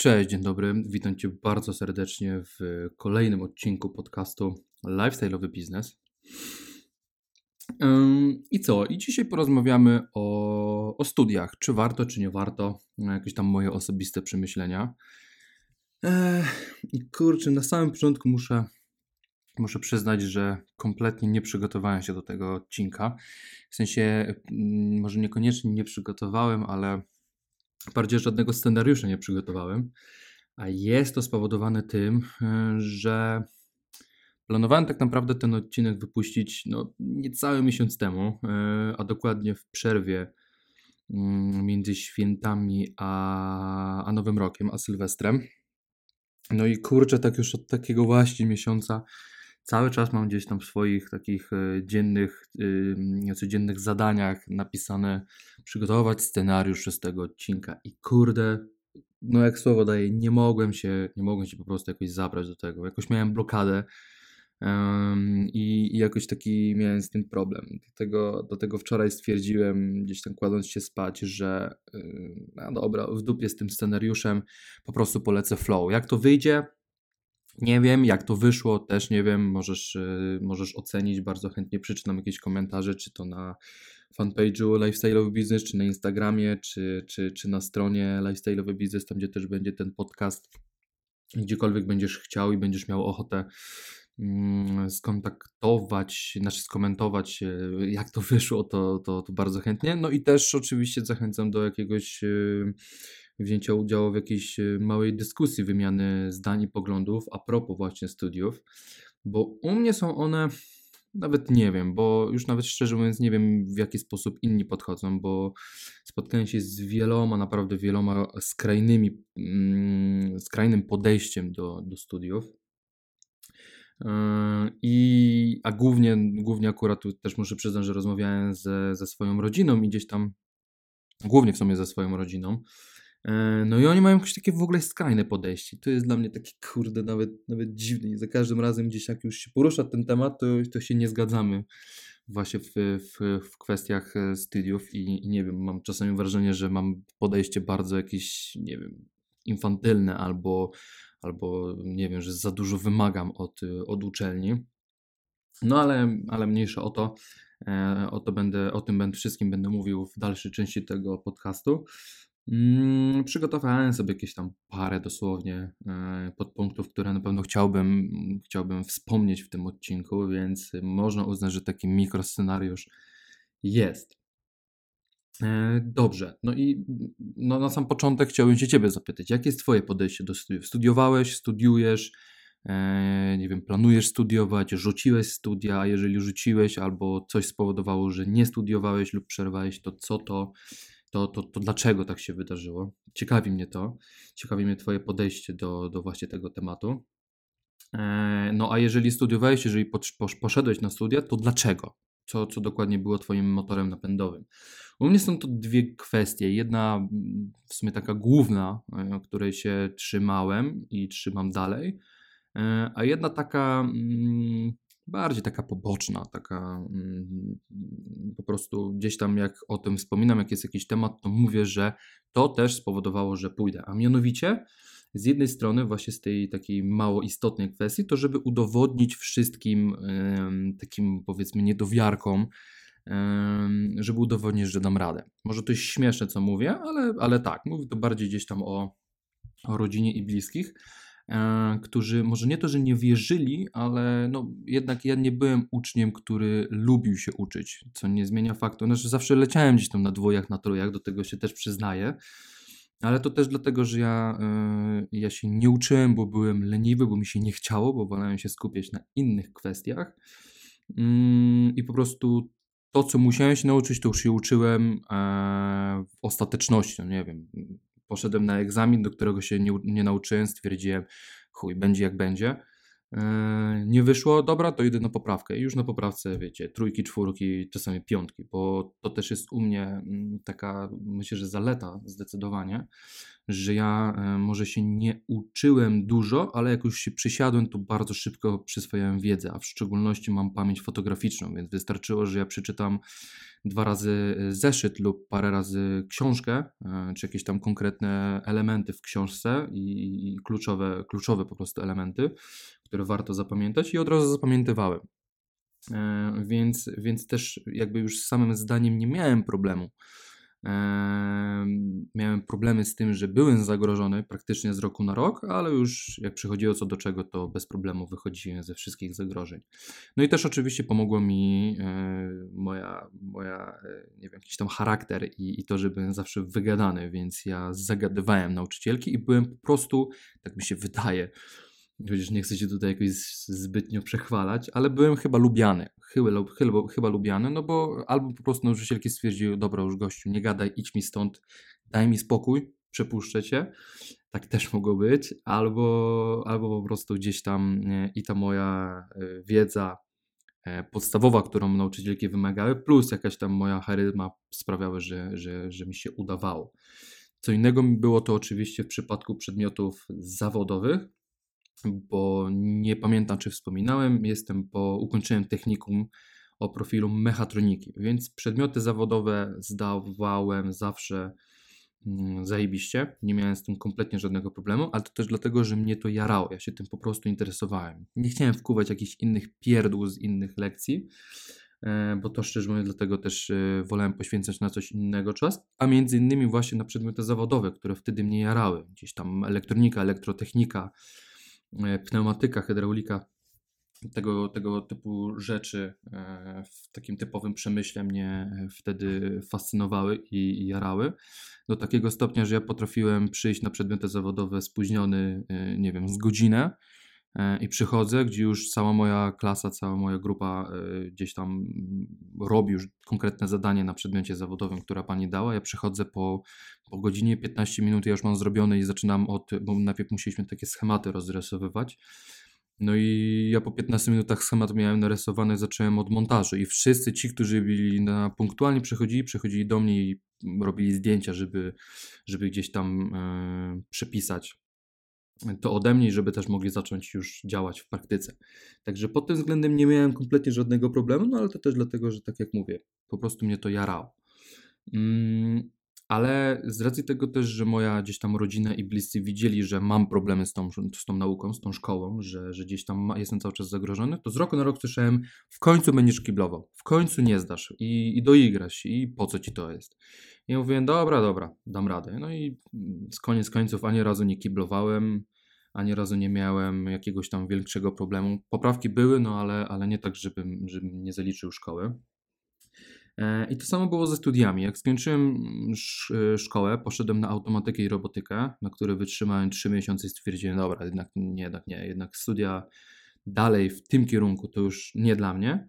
Cześć, dzień dobry. Witam Cię bardzo serdecznie w kolejnym odcinku podcastu Lifestyle'owy Biznes. I co? I dzisiaj porozmawiamy o studiach. Czy warto, czy nie warto. Jakieś tam moje osobiste przemyślenia. I kurczę, na samym początku muszę przyznać, że kompletnie nie przygotowałem się do tego odcinka. W sensie, może niekoniecznie nie przygotowałem, ale bardziej żadnego scenariusza nie przygotowałem, a jest to spowodowane tym, że planowałem tak naprawdę ten odcinek wypuścić niecały miesiąc temu, a dokładnie w przerwie między świętami a Nowym Rokiem, a Sylwestrem. No i kurczę, tak już od takiego właśnie miesiąca cały czas mam gdzieś tam w swoich takich codziennych zadaniach napisane przygotować scenariusz 6 odcinka i kurde, jak słowo daję, nie mogłem się po prostu jakoś zabrać do tego. Jakoś miałem blokadę i jakoś taki miałem z tym problem. Do tego wczoraj stwierdziłem, gdzieś tam kładąc się spać, że dobra, w dupie z tym scenariuszem, po prostu polecę flow. Jak to wyjdzie? Nie wiem, jak to wyszło, też nie wiem, możesz ocenić, bardzo chętnie przeczytam jakieś komentarze, czy to na fanpage'u Lifestyle'owy Biznes, czy na Instagramie, czy na stronie Lifestyle'owy Biznes, tam gdzie też będzie ten podcast, gdziekolwiek będziesz chciał i będziesz miał ochotę skomentować, jak to wyszło, to bardzo chętnie. No i też oczywiście zachęcam do jakiegoś wzięcia udziału w jakiejś małej dyskusji, wymiany zdań i poglądów a propos właśnie studiów, bo u mnie są one, nawet nie wiem, bo już nawet szczerze mówiąc nie wiem, w jaki sposób inni podchodzą, bo spotkałem się z naprawdę wieloma skrajnym podejściem do studiów. A głównie akurat tu też muszę przyznać, że rozmawiałem ze swoją rodziną i gdzieś tam, głównie w sumie ze swoją rodziną, no i oni mają jakieś takie w ogóle skrajne podejście. To jest dla mnie takie kurde nawet dziwne i za każdym razem gdzieś jak już się porusza ten temat, to się nie zgadzamy właśnie w kwestiach studiów i nie wiem, mam czasami wrażenie, że mam podejście bardzo jakieś, nie wiem, infantylne albo nie wiem, że za dużo wymagam od uczelni. No ale mniejsza o to. O tym wszystkim będę mówił w dalszej części tego podcastu. Przygotowałem sobie jakieś tam parę dosłownie podpunktów, które na pewno chciałbym wspomnieć w tym odcinku, więc można uznać, że taki mikroscenariusz jest. Dobrze, na sam początek chciałbym się Ciebie zapytać, jakie jest Twoje podejście do studiów? Studiowałeś, studiujesz, nie wiem, planujesz studiować, rzuciłeś studia, a jeżeli rzuciłeś albo coś spowodowało, że nie studiowałeś lub przerwałeś, to co to dlaczego tak się wydarzyło? Ciekawi mnie to. Ciekawi mnie Twoje podejście do właśnie tego tematu. A jeżeli studiowałeś, jeżeli poszedłeś na studia, to dlaczego? Co dokładnie było Twoim motorem napędowym? U mnie są to dwie kwestie. Jedna w sumie taka główna, o której się trzymałem i trzymam dalej, a jedna taka bardziej taka poboczna, taka po prostu gdzieś tam jak o tym wspominam, jak jest jakiś temat, to mówię, że to też spowodowało, że pójdę. A mianowicie z jednej strony właśnie z tej takiej mało istotnej kwestii, to żeby udowodnić wszystkim takim powiedzmy niedowiarkom, żeby udowodnić, że dam radę. Może to jest śmieszne, co mówię, ale tak, mówię to bardziej gdzieś tam o rodzinie i bliskich, którzy może nie to, że nie wierzyli, ale jednak ja nie byłem uczniem, który lubił się uczyć, co nie zmienia faktu. Zawsze leciałem gdzieś tam na dwojach, na trójach, do tego się też przyznaję, ale to też dlatego, że ja się nie uczyłem, bo byłem leniwy, bo mi się nie chciało, bo wolałem się skupiać na innych kwestiach i po prostu to, co musiałem się nauczyć, to już się uczyłem w ostateczności, nie wiem. Poszedłem na egzamin, do którego się nie nauczyłem, stwierdziłem, chuj, będzie jak będzie. nie wyszło, dobra, to idę na poprawkę. I już na poprawce, wiecie, trójki, czwórki, czasami piątki, bo to też jest u mnie taka, myślę, że zaleta zdecydowanie, że ja może się nie uczyłem dużo, ale jak już się przysiadłem, to bardzo szybko przyswajałem wiedzę, a w szczególności mam pamięć fotograficzną, więc wystarczyło, że ja przeczytam 2 razy zeszyt lub parę razy książkę, czy jakieś tam konkretne elementy w książce i kluczowe po prostu elementy, które warto zapamiętać i od razu zapamiętywałem. Więc też jakby już z samym zdaniem nie miałem problemu. Miałem problemy z tym, że byłem zagrożony praktycznie z roku na rok, ale już jak przychodziło co do czego, to bez problemu wychodziłem ze wszystkich zagrożeń. No i też oczywiście pomogło mi jakiś tam charakter i to, że byłem zawsze wygadany, więc ja zagadywałem nauczycielki i byłem po prostu, tak mi się wydaje, chociaż nie chcę się tutaj jakoś zbytnio przechwalać, ale byłem chyba lubiany. Chyba lubiany, no bo albo po prostu nauczycielki stwierdziły, dobra już gościu, nie gadaj, idź mi stąd, daj mi spokój, przepuszczę cię. Tak też mogło być. Albo po prostu gdzieś tam i ta moja wiedza podstawowa, którą nauczycielki wymagały, plus jakaś tam moja charyzma sprawiały, że mi się udawało. Co innego było to oczywiście w przypadku przedmiotów zawodowych, bo nie pamiętam, czy wspominałem, ukończyłem technikum o profilu mechatroniki, więc przedmioty zawodowe zdawałem zawsze zajebiście, nie miałem z tym kompletnie żadnego problemu, ale to też dlatego, że mnie to jarało, ja się tym po prostu interesowałem. Nie chciałem wkuwać jakichś innych pierdół z innych lekcji, bo to szczerze mówiąc, dlatego też wolałem poświęcać na coś innego czas, a między innymi właśnie na przedmioty zawodowe, które wtedy mnie jarały, gdzieś tam elektronika, elektrotechnika, pneumatyka, hydraulika, tego typu rzeczy w takim typowym przemyśle mnie wtedy fascynowały i jarały. Do takiego stopnia, że ja potrafiłem przyjść na przedmioty zawodowe spóźniony, nie wiem, z godzinę i przychodzę, gdzie już cała moja klasa, cała moja grupa gdzieś tam robi już konkretne zadanie na przedmiocie zawodowym, która pani dała. Ja przychodzę po godzinie, 15 minut ja już mam zrobione i zaczynam bo najpierw musieliśmy takie schematy rozrysowywać. No i ja po 15 minutach schemat miałem narysowany, zacząłem od montażu i wszyscy ci, którzy byli punktualnie przychodzili do mnie i robili zdjęcia, żeby gdzieś tam przepisać to ode mnie, żeby też mogli zacząć już działać w praktyce. Także pod tym względem nie miałem kompletnie żadnego problemu, no ale to też dlatego, że tak jak mówię, po prostu mnie to jarało. Ale z racji tego też, że moja gdzieś tam rodzina i bliscy widzieli, że mam problemy z tą nauką, z tą szkołą, że gdzieś tam jestem cały czas zagrożony, to z roku na rok słyszałem, w końcu będziesz kiblował, w końcu nie zdasz i doigrasz i po co ci to jest. I ja mówiłem, dobra, dam radę. No i z koniec końców ani razu nie kiblowałem, ani razu nie miałem jakiegoś tam większego problemu. Poprawki były, no ale nie tak, żebym nie zaliczył szkoły. I to samo było ze studiami. Jak skończyłem szkołę, poszedłem na automatykę i robotykę, na które wytrzymałem 3 miesiące i stwierdziłem, dobra, jednak studia dalej w tym kierunku to już nie dla mnie,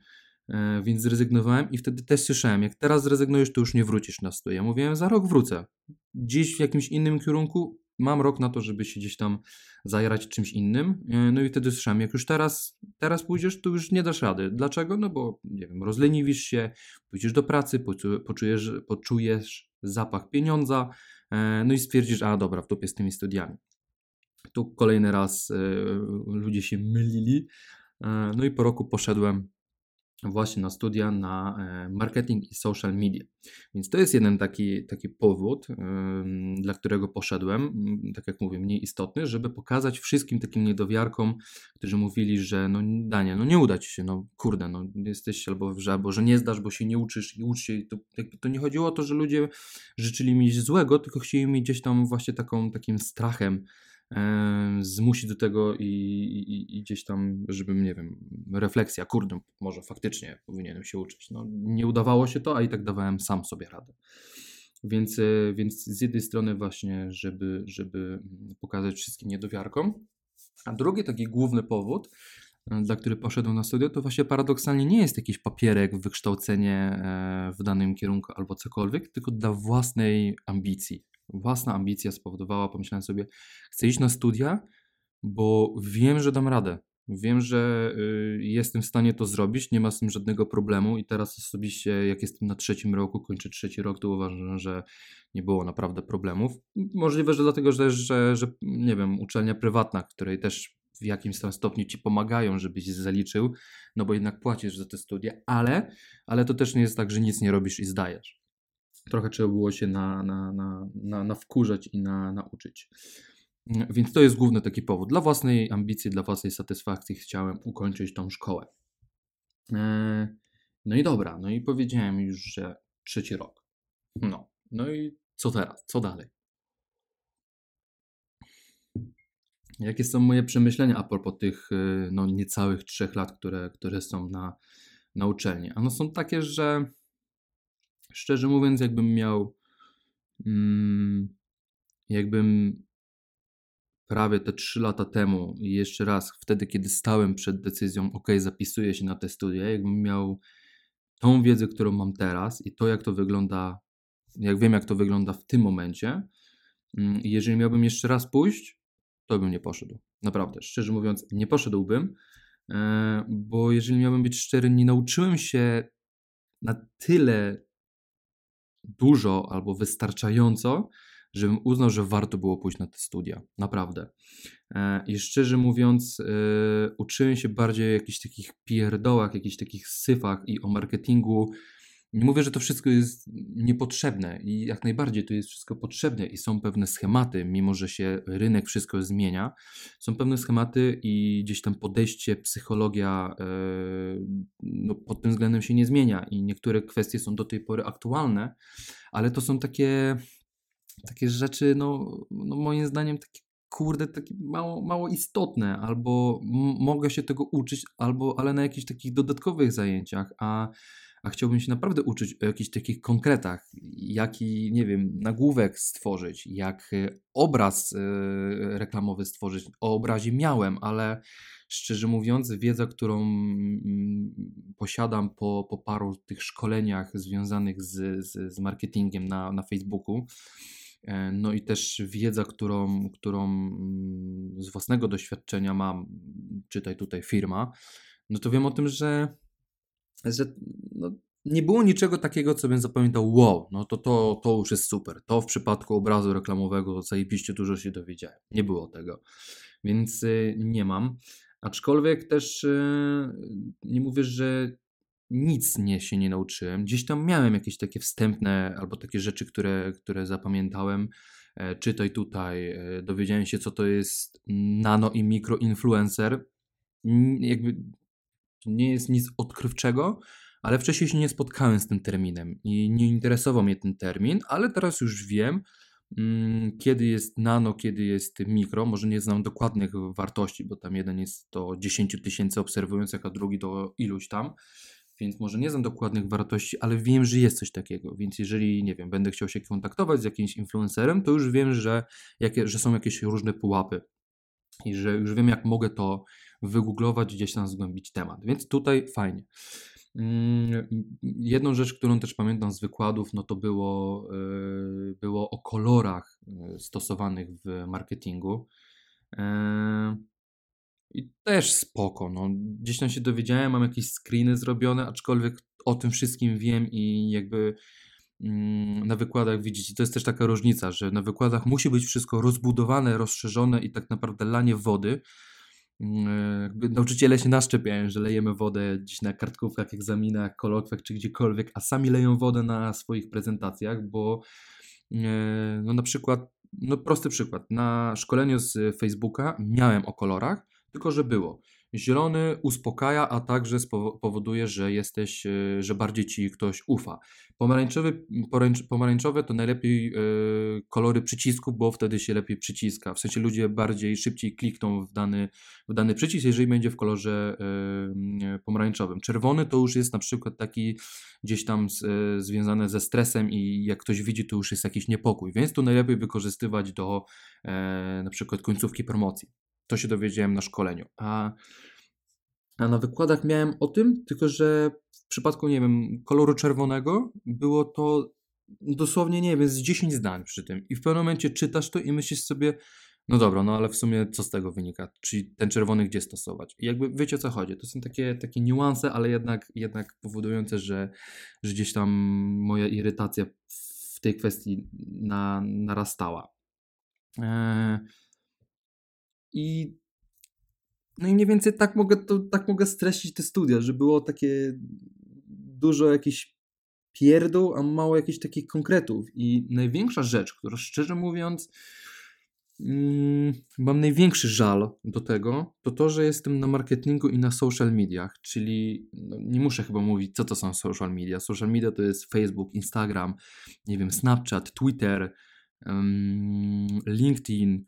więc zrezygnowałem i wtedy też słyszałem, jak teraz zrezygnujesz, to już nie wrócisz na studia. Mówiłem, za rok wrócę. Gdzieś w jakimś innym kierunku mam rok na to, żeby się gdzieś tam zajarać czymś innym. No i wtedy słyszałem, jak już teraz pójdziesz, to już nie dasz rady. Dlaczego? No bo, nie wiem, rozleniwisz się, pójdziesz do pracy, poczujesz zapach pieniądza, no i stwierdzisz, a dobra, w dupie z tymi studiami. Tu kolejny raz ludzie się mylili, no i po roku poszedłem właśnie na studia na marketing i social media. Więc to jest jeden taki powód, dla którego poszedłem, tak jak mówię, mniej istotny, żeby pokazać wszystkim takim niedowiarkom, którzy mówili, że no Daniel, no nie uda ci się, no kurde, no jesteś albo że nie zdasz, bo się nie uczysz i ucz się. I to nie chodziło o to, że ludzie życzyli mi złego, tylko chcieli mi gdzieś tam właśnie takim strachem zmusić do tego i gdzieś tam, żebym, nie wiem, refleksja, kurde, może faktycznie powinienem się uczyć. No, nie udawało się to, a i tak dawałem sam sobie radę. Więc z jednej strony właśnie, żeby pokazać wszystkim niedowiarkom, a drugi taki główny powód, dla którego poszedłem na studia, to właśnie paradoksalnie nie jest jakiś papierek, wykształcenie w danym kierunku albo cokolwiek, tylko dla własnej ambicji. Własna ambicja spowodowała, pomyślałem sobie, chcę iść na studia, bo wiem, że dam radę. Wiem, że jestem w stanie to zrobić, nie ma z tym żadnego problemu i teraz osobiście, jak jestem na trzecim roku, kończę trzeci rok, to uważam, że nie było naprawdę problemów. Możliwe, że dlatego, że nie wiem, uczelnia prywatna, której też w jakimś tam stopniu ci pomagają, żebyś zaliczył, no bo jednak płacisz za te studia, ale to też nie jest tak, że nic nie robisz i zdajesz. Trochę trzeba było się nawkurzać i nauczyć. Więc to jest główny taki powód. Dla własnej ambicji, dla własnej satysfakcji chciałem ukończyć tą szkołę. No i dobra, no i powiedziałem już, że trzeci rok. No i co teraz? Co dalej? Jakie są moje przemyślenia a propos tych niecałych 3 lat, które są na uczelni? Ano są takie, że szczerze mówiąc, jakbym prawie te 3 lata temu i jeszcze raz wtedy, kiedy stałem przed decyzją, ok, zapisuję się na te studia, jakbym miał tą wiedzę, którą mam teraz i to, jak to wygląda, jak wiem, jak to wygląda w tym momencie, jeżeli miałbym jeszcze raz pójść, to bym nie poszedł. Naprawdę, szczerze mówiąc, nie poszedłbym, bo jeżeli miałbym być szczery, nie nauczyłem się na tyle dużo albo wystarczająco, żebym uznał, że warto było pójść na te studia. Naprawdę. I szczerze mówiąc, uczyłem się bardziej o jakichś takich pierdołach, jakichś takich syfach i o marketingu. Nie mówię, że to wszystko jest niepotrzebne i jak najbardziej to jest wszystko potrzebne i są pewne schematy, mimo że się rynek wszystko zmienia, są pewne schematy i gdzieś tam podejście, psychologia pod tym względem się nie zmienia i niektóre kwestie są do tej pory aktualne, ale to są takie rzeczy, moim zdaniem takie mało istotne, albo mogę się tego uczyć, ale na jakichś takich dodatkowych zajęciach, a chciałbym się naprawdę uczyć o jakichś takich konkretach, jaki, nie wiem, nagłówek stworzyć, jak obraz reklamowy stworzyć. O obrazie miałem, ale szczerze mówiąc, wiedza, którą posiadam po paru tych szkoleniach związanych z marketingiem na Facebooku, no i też wiedza, którą z własnego doświadczenia mam, czytaj tutaj firma, no to wiem o tym, że nie było niczego takiego, co bym zapamiętał, wow, no to już jest super. To w przypadku obrazu reklamowego zajebiście dużo się dowiedziałem. Nie było tego, więc nie mam. Aczkolwiek też nie mówię, że nic się nie nauczyłem. Gdzieś tam miałem jakieś takie wstępne albo takie rzeczy, które zapamiętałem. Czytaj tutaj, dowiedziałem się, co to jest nano i mikroinfluencer. Jakby to nie jest nic odkrywczego, ale wcześniej się nie spotkałem z tym terminem i nie interesował mnie ten termin, ale teraz już wiem, kiedy jest nano, kiedy jest mikro. Może nie znam dokładnych wartości, bo tam jeden jest do 10 000 obserwujących, a drugi do iluś tam, więc może nie znam dokładnych wartości, ale wiem, że jest coś takiego, więc jeżeli, nie wiem, będę chciał się kontaktować z jakimś influencerem, to już wiem, że są jakieś różne pułapy i że już wiem, jak mogę to wygooglować, gdzieś tam zgłębić temat, więc tutaj fajnie. Jedną rzecz, którą też pamiętam z wykładów, no to było o kolorach stosowanych w marketingu i też spoko, gdzieś tam się dowiedziałem, mam jakieś screeny zrobione, aczkolwiek o tym wszystkim wiem i jakby na wykładach widzicie, to jest też taka różnica, że na wykładach musi być wszystko rozbudowane, rozszerzone i tak naprawdę lanie wody. Nauczyciele się naszczepiają, że lejemy wodę gdzieś na kartkówkach, egzaminach, kolokwiach czy gdziekolwiek, a sami leją wodę na swoich prezentacjach, bo na przykład, prosty przykład, na szkoleniu z Facebooka miałem o kolorach, tylko że było: zielony uspokaja, a także powoduje, że bardziej ci ktoś ufa. Pomarańczowe to najlepiej kolory przycisku, bo wtedy się lepiej przyciska. W sensie ludzie szybciej klikną w dany przycisk, jeżeli będzie w kolorze pomarańczowym. Czerwony to już jest na przykład taki gdzieś tam związane ze stresem i jak ktoś widzi, to już jest jakiś niepokój, więc to najlepiej wykorzystywać do na przykład końcówki promocji. To się dowiedziałem na szkoleniu, a na wykładach miałem o tym, tylko że w przypadku, nie wiem, koloru czerwonego było to dosłownie, nie wiem, z 10 zdań przy tym i w pewnym momencie czytasz to i myślisz sobie, No dobra, no ale w sumie co z tego wynika? Czyli ten czerwony gdzie stosować? I jakby wiecie o co chodzi. To są takie niuanse, ale jednak powodujące, że gdzieś tam moja irytacja w tej kwestii narastała. I mniej więcej tak mogę streścić te studia, że było takie dużo jakichś pierdół, a mało jakichś takich konkretów. I największa rzecz, którą szczerze mówiąc mam największy żal do tego, to, że jestem na marketingu i na social mediach, czyli no, nie muszę chyba mówić, co to są social media. Social media to jest Facebook, Instagram, nie wiem, Snapchat, Twitter, LinkedIn,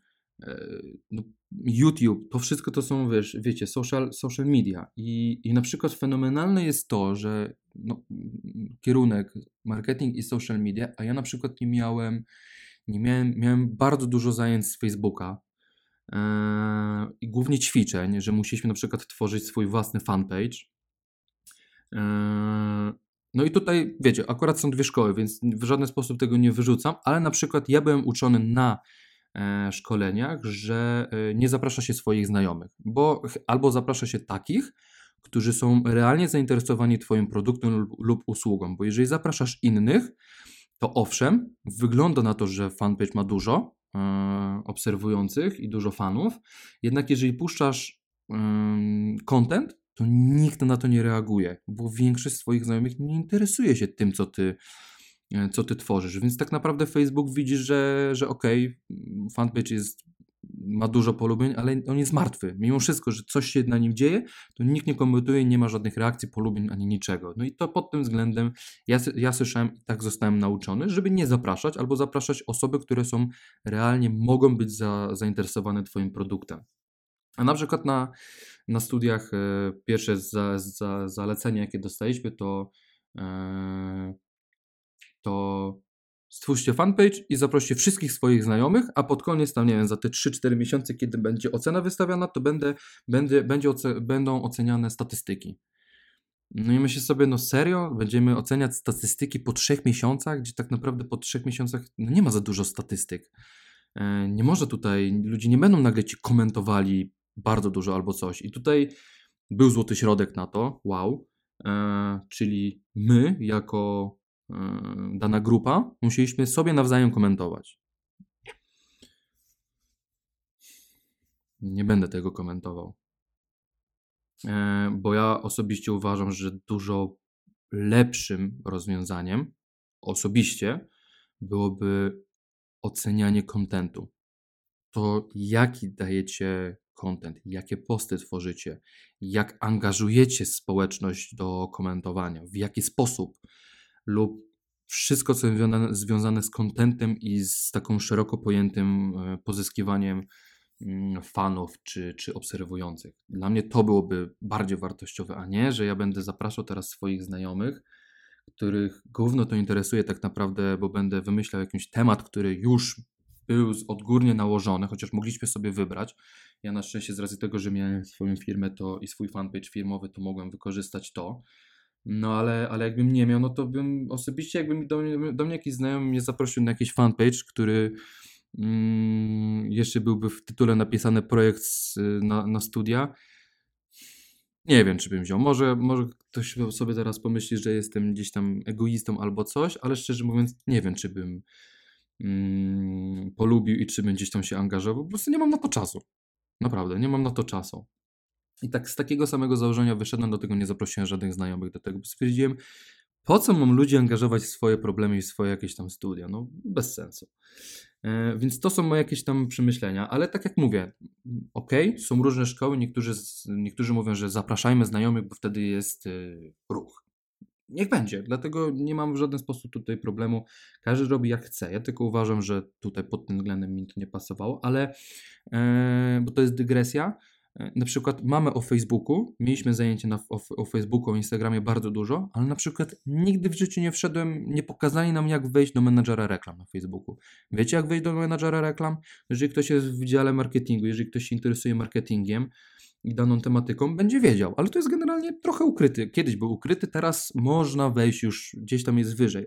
YouTube, to wszystko to są, wiecie, social media. I na przykład fenomenalne jest to, że no, kierunek marketing i social media, a ja na przykład miałem bardzo dużo zajęć z Facebooka i głównie ćwiczeń, że musieliśmy na przykład tworzyć swój własny fanpage. No i tutaj, wiecie, akurat są dwie szkoły, więc w żaden sposób tego nie wyrzucam, ale na przykład ja byłem uczony na szkoleniach, że nie zaprasza się swoich znajomych, bo albo zaprasza się takich, którzy są realnie zainteresowani twoim produktem lub usługą, bo jeżeli zapraszasz innych, to owszem, wygląda na to, że fanpage ma dużo obserwujących i dużo fanów, jednak jeżeli puszczasz content, to nikt na to nie reaguje, bo większość swoich znajomych nie interesuje się tym, co ty tworzysz, więc tak naprawdę Facebook widzi, że okej, fanpage ma dużo polubień, ale on jest martwy. Mimo wszystko, że coś się na nim dzieje, to nikt nie komentuje, nie ma żadnych reakcji, polubień ani niczego. No i to pod tym względem ja słyszałem i tak zostałem nauczony, żeby nie zapraszać albo zapraszać osoby, które są realnie, mogą być zainteresowane twoim produktem. A na przykład na studiach pierwsze zalecenie, jakie dostaliśmy, to stwórzcie fanpage i zaproście wszystkich swoich znajomych, a pod koniec tam, nie wiem, za te 3-4 miesiące, kiedy będzie ocena wystawiana, to będą oceniane statystyki. No i myślę sobie, no serio? Będziemy oceniać statystyki po 3 miesiącach, gdzie tak naprawdę po 3 miesiącach nie ma za dużo statystyk. Nie może tutaj, ludzie nie będą nagle ci komentowali bardzo dużo albo coś. I tutaj był złoty środek na to, wow, czyli my jako dana grupa, musieliśmy sobie nawzajem komentować. Nie będę tego komentował. Bo ja osobiście uważam, że dużo lepszym rozwiązaniem osobiście byłoby ocenianie kontentu. To jaki dajecie kontent, jakie posty tworzycie, jak angażujecie społeczność do komentowania, w jaki sposób, lub wszystko, co związane z contentem i z taką szeroko pojętym pozyskiwaniem fanów czy obserwujących. Dla mnie to byłoby bardziej wartościowe, a nie, że ja będę zapraszał teraz swoich znajomych, których gówno to interesuje tak naprawdę, bo będę wymyślał jakiś temat, który już był odgórnie nałożony, chociaż mogliśmy sobie wybrać. Ja na szczęście z racji tego, że miałem swoją firmę i swój fanpage firmowy, to mogłem wykorzystać to. No ale jakbym nie miał, no to bym osobiście, jakby do mnie jakiś znajomy mnie zaprosił na jakiś fanpage, który jeszcze byłby w tytule napisany projekt na studia, nie wiem, czy bym wziął. Może ktoś sobie teraz pomyśli, że jestem gdzieś tam egoistą albo coś, ale szczerze mówiąc nie wiem, czy bym polubił i czy bym gdzieś tam się angażował, po prostu nie mam na to czasu. Naprawdę, nie mam na to czasu. I tak z takiego samego założenia wyszedłem do tego, nie zaprosiłem żadnych znajomych do tego, bo stwierdziłem, po co mam ludzi angażować w swoje problemy i w swoje jakieś tam studia, no bez sensu. Więc to są moje jakieś tam przemyślenia, ale tak jak mówię, okej, są różne szkoły, niektórzy mówią, że zapraszajmy znajomych, bo wtedy jest ruch. Niech będzie, dlatego nie mam w żaden sposób tutaj problemu, każdy robi jak chce, ja tylko uważam, że tutaj pod tym względem mi to nie pasowało, ale bo to jest dygresja. Na przykład mamy o Facebooku, mieliśmy zajęcie o Facebooku, o Instagramie bardzo dużo, ale na przykład nigdy w życiu nie wszedłem, nie pokazali nam, jak wejść do menadżera reklam na Facebooku. Wiecie, jak wejść do menadżera reklam? Jeżeli ktoś jest w dziale marketingu, jeżeli ktoś się interesuje marketingiem i daną tematyką, będzie wiedział, ale to jest generalnie trochę ukryty. Kiedyś był ukryty, teraz można wejść już, gdzieś tam jest wyżej.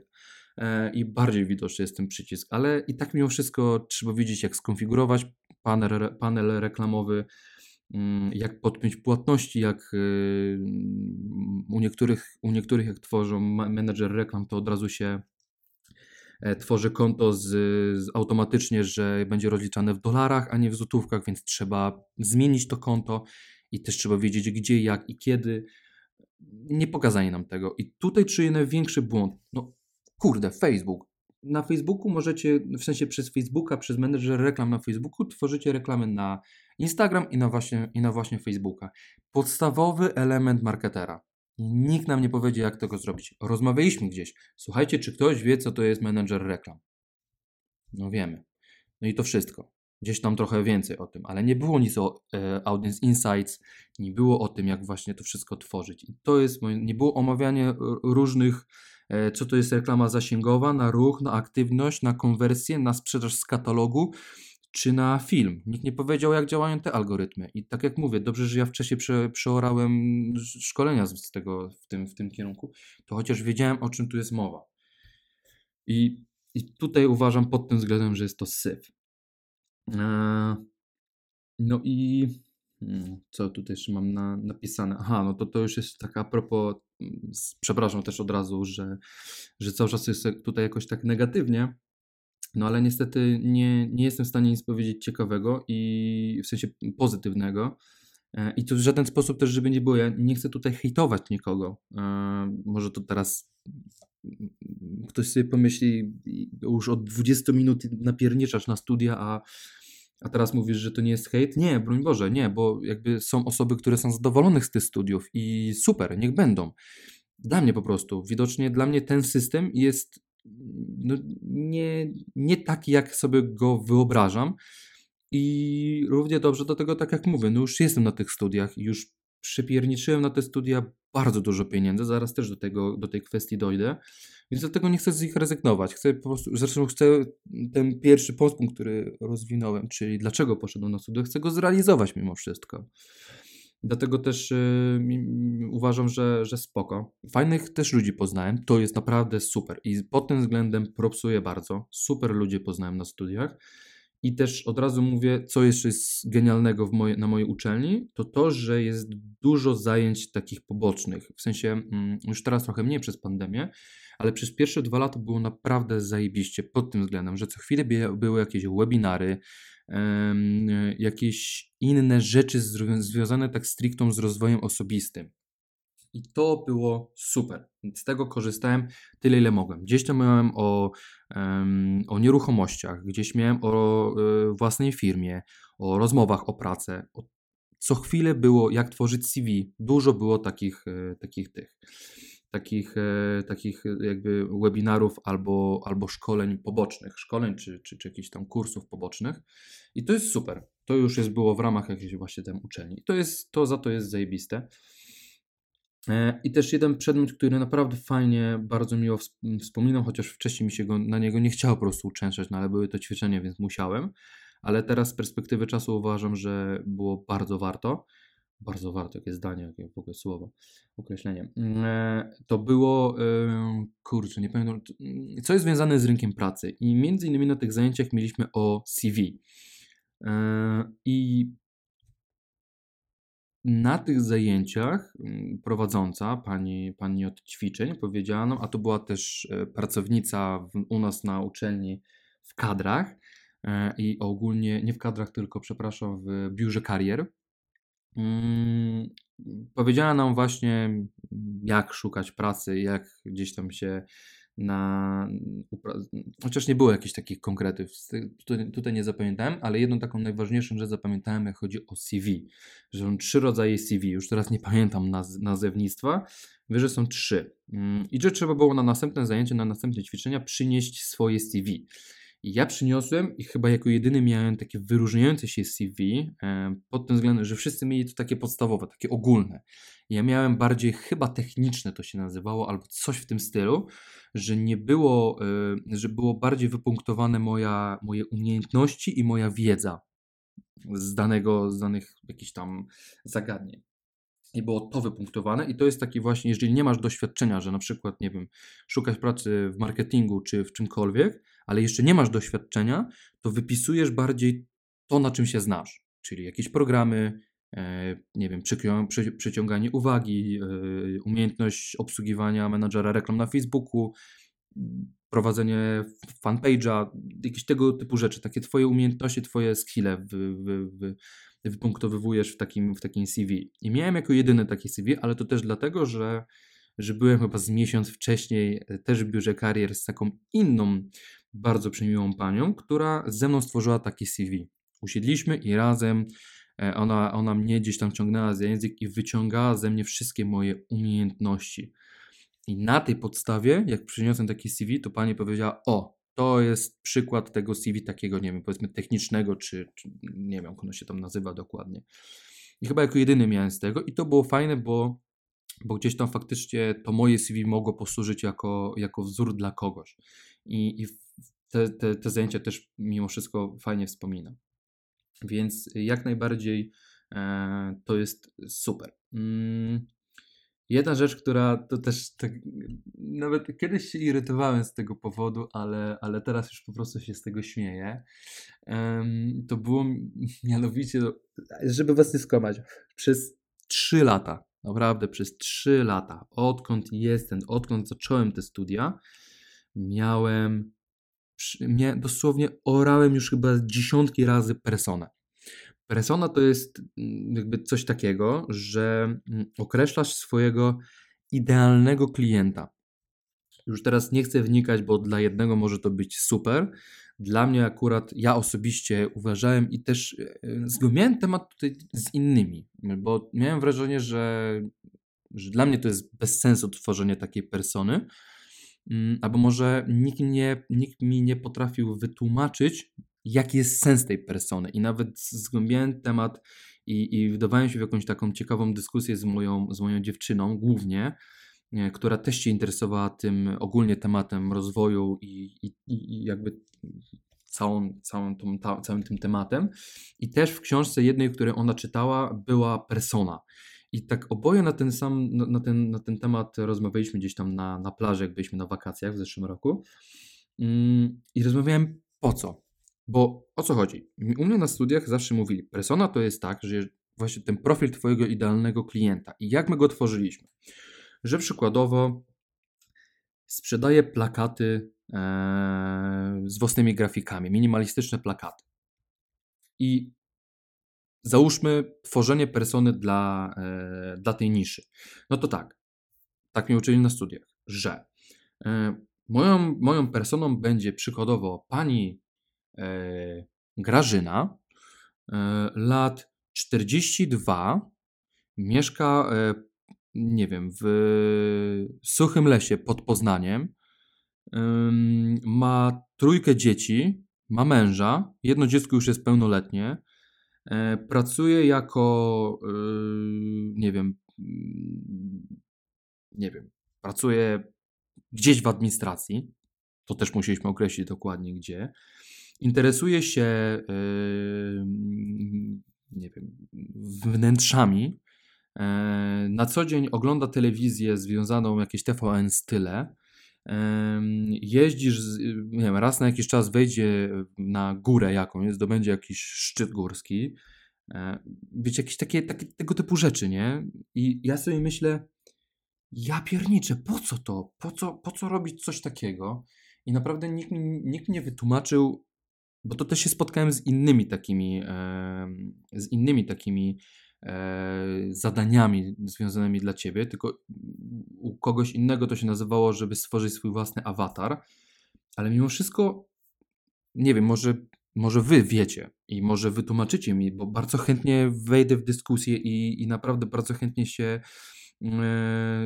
i bardziej widoczny jest ten przycisk, ale i tak mimo wszystko trzeba wiedzieć, jak skonfigurować panel reklamowy, jak podpiąć płatności, jak u niektórych jak tworzą menedżer reklam, to od razu się tworzy konto automatycznie, że będzie rozliczane w dolarach, a nie w złotówkach, więc trzeba zmienić to konto i też trzeba wiedzieć gdzie, jak i kiedy. Nie pokazanie nam tego. I tutaj czyje największy błąd. No kurde, Facebook. Na Facebooku możecie, w sensie przez Facebooka, przez menedżer reklam na Facebooku tworzycie reklamy na Instagram i na właśnie Facebooka. Podstawowy element marketera. Nikt nam nie powiedział, jak tego zrobić. Rozmawialiśmy gdzieś. Słuchajcie, czy ktoś wie, co to jest menedżer reklam? No wiemy. No i to wszystko. Gdzieś tam trochę więcej o tym, ale nie było nic o Audience Insights, nie było o tym, jak właśnie to wszystko tworzyć. I to jest, nie było omawiania różnych, co to jest reklama zasięgowa, na ruch, na aktywność, na konwersję, na sprzedaż z katalogu, czy na film. Nikt nie powiedział, jak działają te algorytmy. I tak jak mówię, dobrze, że ja wcześniej przeorałem szkolenia z tego w tym kierunku, to chociaż wiedziałem, o czym tu jest mowa. I tutaj uważam pod tym względem, że jest to syf. No i co tutaj jeszcze mam napisane? Aha, no to już jest taka a propos, przepraszam też od razu, że cały czas jest tutaj jakoś tak negatywnie, no ale niestety nie jestem w stanie nic powiedzieć ciekawego i w sensie pozytywnego. I to w żaden sposób też, żeby nie było, ja nie chcę tutaj hejtować nikogo. Może to teraz ktoś sobie pomyśli, już od 20 minut napierniczasz na studia, a teraz mówisz, że to nie jest hejt. Nie, broń Boże, nie, bo jakby są osoby, które są zadowolone z tych studiów i super, niech będą. Dla mnie po prostu, widocznie dla mnie ten system jest no, nie taki, jak sobie go wyobrażam. I równie dobrze do tego, tak jak mówię, no już jestem na tych studiach i już przypierniczyłem na te studia bardzo dużo pieniędzy, zaraz też do tej kwestii dojdę, więc dlatego nie chcę z nich rezygnować. Chcę po prostu, zresztą chcę ten pierwszy podpunkt, który rozwinąłem, czyli dlaczego poszedłem na studia, chcę go zrealizować mimo wszystko. Dlatego też uważam, że spoko. Fajnych też ludzi poznałem, to jest naprawdę super i pod tym względem propsuję bardzo. Super ludzie poznałem na studiach. I też od razu mówię, co jeszcze jest genialnego na mojej uczelni, to, że jest dużo zajęć takich pobocznych. W sensie już teraz trochę mniej przez pandemię, ale przez pierwsze 2 lata było naprawdę zajebiście pod tym względem, że co chwilę były jakieś webinary, jakieś inne rzeczy związane tak stricte z rozwojem osobistym. I to było super. Z tego korzystałem tyle, ile mogłem. Gdzieś tam miałem o nieruchomościach, gdzieś miałem o własnej firmie, o rozmowach o pracę. Co chwilę było, jak tworzyć CV. Dużo było takich jakby webinarów albo szkoleń pobocznych, czy jakichś tam kursów pobocznych. I to jest super. To już jest było w ramach jakiejś właśnie tam uczelni. To jest zajebiste. I też jeden przedmiot, który naprawdę fajnie, bardzo miło wspominam, chociaż wcześniej mi się na niego nie chciało po prostu uczęszczać, no ale były to ćwiczenia, więc musiałem. Ale teraz z perspektywy czasu uważam, że było bardzo warto. Bardzo warto, jakie zdanie, jakie w ogóle słowo, określenie. To było, kurczę, nie pamiętam, co jest związane z rynkiem pracy. I między innymi na tych zajęciach mieliśmy o CV. I na tych zajęciach prowadząca, pani od ćwiczeń powiedziała nam, a to była też pracownica u nas na uczelni w kadrach i ogólnie, nie w kadrach tylko, przepraszam, w biurze karier, powiedziała nam właśnie, jak szukać pracy, jak gdzieś tam się chociaż nie było jakichś takich konkretów, tutaj nie zapamiętałem, ale jedną taką najważniejszą rzecz zapamiętałem, jak chodzi o CV, że są 3 rodzaje CV, już teraz nie pamiętam nazewnictwa, wiem, że są 3 i że trzeba było na następne zajęcie, na następne ćwiczenia przynieść swoje CV. I ja przyniosłem i chyba jako jedyny miałem takie wyróżniające się CV pod tym względem, że wszyscy mieli to takie podstawowe, takie ogólne. Ja miałem bardziej chyba techniczne to się nazywało albo coś w tym stylu, że nie było, że było bardziej wypunktowane moje umiejętności i moja wiedza z danych jakichś tam zagadnień. i było to wypunktowane i to jest taki właśnie, jeżeli nie masz doświadczenia, że na przykład, nie wiem, szukasz pracy w marketingu czy w czymkolwiek, ale jeszcze nie masz doświadczenia, to wypisujesz bardziej to, na czym się znasz, czyli jakieś programy, nie wiem, przyciąganie uwagi, umiejętność obsługiwania menadżera reklam na Facebooku, prowadzenie fanpage'a, jakieś tego typu rzeczy, takie twoje umiejętności, twoje skille wypunktowywujesz w takim CV. I miałem jako jedyny takie CV, ale to też dlatego, że byłem chyba z miesiąc wcześniej też w biurze karier z taką inną, bardzo przymiłą panią, która ze mną stworzyła takie CV. Usiedliśmy i razem ona mnie gdzieś tam ciągnęła za język i wyciągała ze mnie wszystkie moje umiejętności. I na tej podstawie, jak przyniosłem takie CV, to pani powiedziała, to jest przykład tego CV takiego, nie wiem, powiedzmy technicznego, czy nie wiem, jak ono się tam nazywa dokładnie. I chyba jako jedyny miałem z tego i to było fajne, bo gdzieś tam faktycznie to moje CV mogło posłużyć jako wzór dla kogoś. I te zajęcia też mimo wszystko fajnie wspominam. Więc jak najbardziej to jest super. Jedna rzecz, która to też tak, nawet kiedyś się irytowałem z tego powodu, ale teraz już po prostu się z tego śmieję, to było mianowicie, żeby was nie skłamać, przez 3 lata, naprawdę przez 3 lata, odkąd zacząłem te studia, dosłownie orałem już chyba dziesiątki razy personę. Persona to jest jakby coś takiego, że określasz swojego idealnego klienta. Już teraz nie chcę wnikać, bo dla jednego może to być super. Dla mnie akurat, ja osobiście uważałem i też zgłębiałem temat tutaj z innymi, bo miałem wrażenie, że dla mnie to jest bez sensu tworzenie takiej persony, albo może nikt mi nie potrafił wytłumaczyć, jaki jest sens tej persony i nawet zgłębiałem temat i wdawałem się w jakąś taką ciekawą dyskusję z moją dziewczyną głównie, która też się interesowała tym ogólnie tematem rozwoju i jakby całym tym tematem i też w książce jednej, której ona czytała, była persona. I tak oboje na ten temat rozmawialiśmy gdzieś tam na plaży, jak byliśmy na wakacjach w zeszłym roku i rozmawiałem po co. Bo o co chodzi? U mnie na studiach zawsze mówili, persona to jest tak, że właśnie ten profil twojego idealnego klienta i jak my go tworzyliśmy, że przykładowo sprzedaję plakaty z własnymi grafikami, minimalistyczne plakaty i załóżmy tworzenie persony dla tej niszy. No to tak mnie uczyli na studiach, że moją personą będzie przykładowo pani Grażyna, lat 42, mieszka, nie wiem, w Suchym Lesie pod Poznaniem, ma 3 dzieci, ma męża, jedno dziecko już jest pełnoletnie, pracuje jako, nie wiem, pracuje gdzieś w administracji, to też musieliśmy określić dokładnie gdzie, interesuje się nie wiem, wnętrzami, na co dzień ogląda telewizję związaną jakieś TVN style, jeździsz, nie wiem, raz na jakiś czas wejdzie na górę jakąś, zdobędzie jakiś szczyt górski, wiecie, jakieś takie tego typu rzeczy, nie? I ja sobie myślę, ja pierniczę, po co to? Po co robić coś takiego? I naprawdę nikt nie wytłumaczył, bo to też się spotkałem z innymi takimi zadaniami związanymi dla ciebie, tylko u kogoś innego to się nazywało, żeby stworzyć swój własny awatar, ale mimo wszystko, nie wiem, może wy wiecie i może wytłumaczycie mi, bo bardzo chętnie wejdę w dyskusję i naprawdę bardzo chętnie się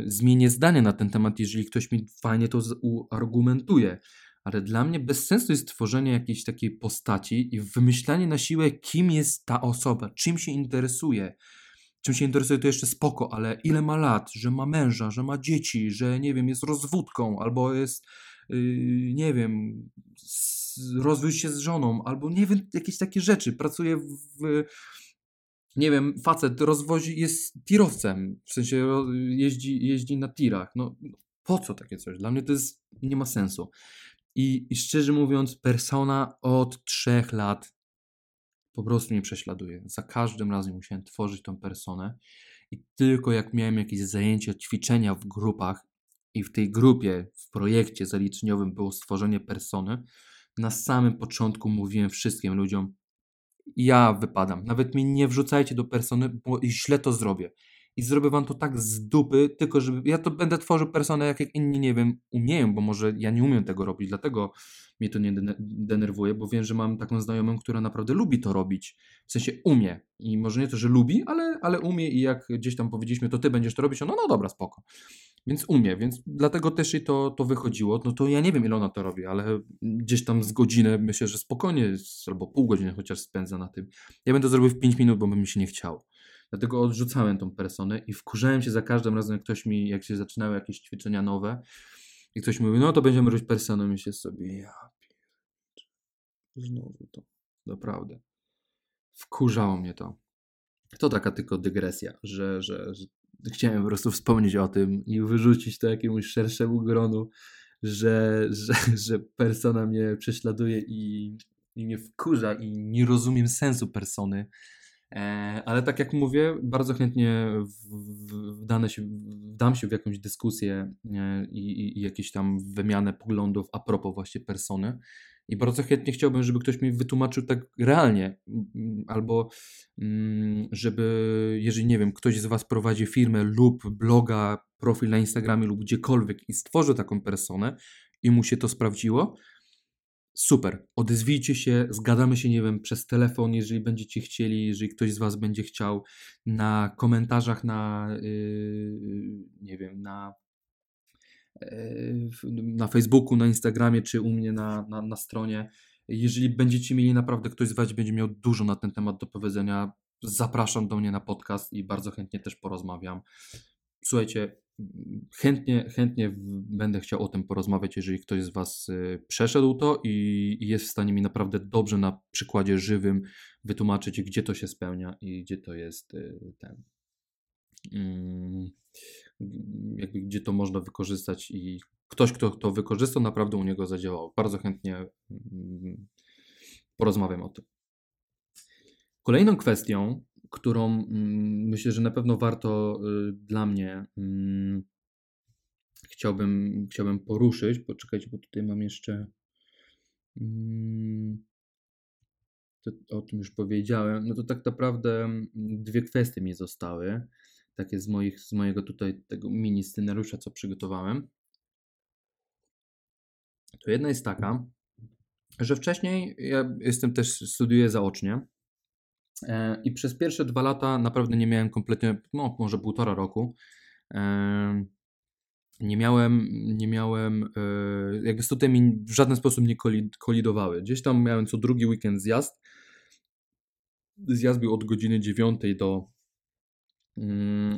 zmienię zdanie na ten temat, jeżeli ktoś mi fajnie to uargumentuje, ale dla mnie bez sensu jest tworzenie jakiejś takiej postaci i wymyślanie na siłę, kim jest ta osoba, czym się interesuje to jeszcze spoko, ale ile ma lat, że ma męża, że ma dzieci, że nie wiem, jest rozwódką, albo jest nie wiem, rozwiódł się z żoną, albo nie wiem, jakieś takie rzeczy, pracuje w nie wiem, facet rozwozi, jest tirowcem, w sensie jeździ na tirach. No po co takie coś? Dla mnie to jest, nie ma sensu. I szczerze mówiąc, persona od 3 lat po prostu mnie prześladuje. Za każdym razem musiałem tworzyć tą personę i tylko jak miałem jakieś zajęcia, ćwiczenia w grupach i w tej grupie, w projekcie zaliczeniowym było stworzenie persony, na samym początku mówiłem wszystkim ludziom: ja wypadam, nawet mnie nie wrzucajcie do persony, bo źle to zrobię. I zrobię wam to tak z dupy, tylko żeby... Ja to będę tworzył personę, jak inni, nie wiem, umieją, bo może ja nie umiem tego robić, dlatego mnie to nie denerwuje, bo wiem, że mam taką znajomą, która naprawdę lubi to robić. W sensie umie. I może nie to, że lubi, ale umie i jak gdzieś tam powiedzieliśmy, to ty będziesz to robić, no dobra, spoko. Więc umie, więc dlatego też i to wychodziło. No to ja nie wiem, ile ona to robi, ale gdzieś tam z godziny, myślę, że spokojnie, albo pół godziny chociaż spędza na tym. Ja będę to zrobił w 5 minut, bo by mi się nie chciało. Dlatego odrzucałem tą personę i wkurzałem się za każdym razem, jak się zaczynały jakieś ćwiczenia nowe i ktoś mówi: no to będziemy robić personę, i się sobie znowu to, naprawdę wkurzało mnie to. To taka tylko dygresja, że chciałem po prostu wspomnieć o tym i wyrzucić to jakiemuś szerszemu gronu, że persona mnie prześladuje i mnie wkurza i nie rozumiem sensu persony. Ale tak jak mówię, bardzo chętnie wdam się w jakąś dyskusję i jakieś tam wymianę poglądów a propos właśnie persony i bardzo chętnie chciałbym, żeby ktoś mi wytłumaczył tak realnie, albo żeby, jeżeli nie wiem, ktoś z was prowadzi firmę lub bloga, profil na Instagramie lub gdziekolwiek i stworzy taką personę i mu się to sprawdziło, super, odezwijcie się, zgadamy się, nie wiem, przez telefon, jeżeli będziecie chcieli, jeżeli ktoś z was będzie chciał, na komentarzach, na Facebooku, na Instagramie, czy u mnie na stronie. Jeżeli będziecie mieli, naprawdę ktoś z was będzie miał dużo na ten temat do powiedzenia, zapraszam do mnie na podcast i bardzo chętnie też porozmawiam. Słuchajcie, chętnie będę chciał o tym porozmawiać, jeżeli ktoś z was przeszedł to i jest w stanie mi naprawdę dobrze na przykładzie żywym wytłumaczyć, gdzie to się spełnia i gdzie to jest gdzie to można wykorzystać i ktoś, kto to wykorzystał, naprawdę u niego zadziałało. Bardzo chętnie porozmawiam o tym. Kolejną kwestią, którą myślę, że na pewno warto dla mnie chciałbym poruszyć. Poczekajcie, bo tutaj mam jeszcze... O tym już powiedziałem. No to tak naprawdę 2 kwestie mi zostały. Takie z mojego tutaj tego mini scenariusza, co przygotowałem. To jedna jest taka, że wcześniej ja studiuję zaocznie. I przez pierwsze 2 lata naprawdę nie miałem kompletnie, no może 1,5 roku, nie miałem, jakby studia mi w żaden sposób nie kolidowały. Gdzieś tam miałem co drugi weekend zjazd. Zjazd był od godziny 9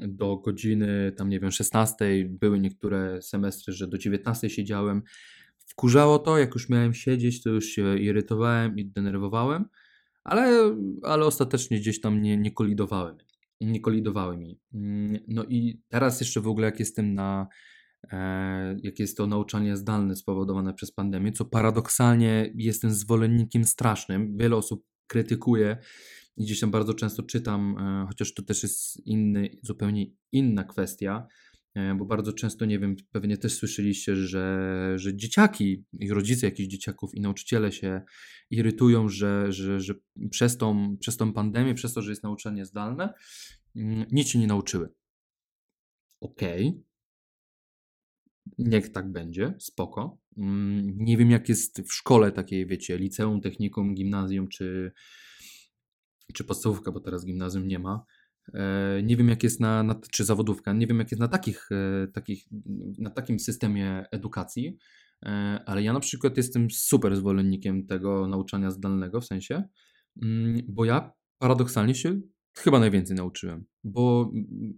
do godziny, tam nie wiem, 16. Były niektóre semestry, że do 19 siedziałem. Wkurzało to, jak już miałem siedzieć, to już się irytowałem i denerwowałem. Ale ostatecznie gdzieś tam nie kolidowały mi. No i teraz jeszcze w ogóle jak jestem jak jest to nauczanie zdalne spowodowane przez pandemię, co paradoksalnie jestem zwolennikiem strasznym. Wiele osób krytykuje i gdzieś tam bardzo często czytam, chociaż to też jest zupełnie inna kwestia, bo bardzo często, nie wiem, pewnie też słyszeliście, że dzieciaki i rodzice jakichś dzieciaków i nauczyciele się irytują, że przez tą pandemię, przez to, że jest nauczanie zdalne, nic się nie nauczyły. Okej. Niech tak będzie, spoko. Nie wiem, jak jest w szkole takiej, wiecie, liceum, technikum, gimnazjum czy podstawówka, bo teraz gimnazjum nie ma. Nie wiem, jak jest czy zawodówka, nie wiem, jak jest na takim systemie edukacji, ale ja na przykład jestem super zwolennikiem tego nauczania zdalnego, w sensie, bo ja paradoksalnie się chyba najwięcej nauczyłem, bo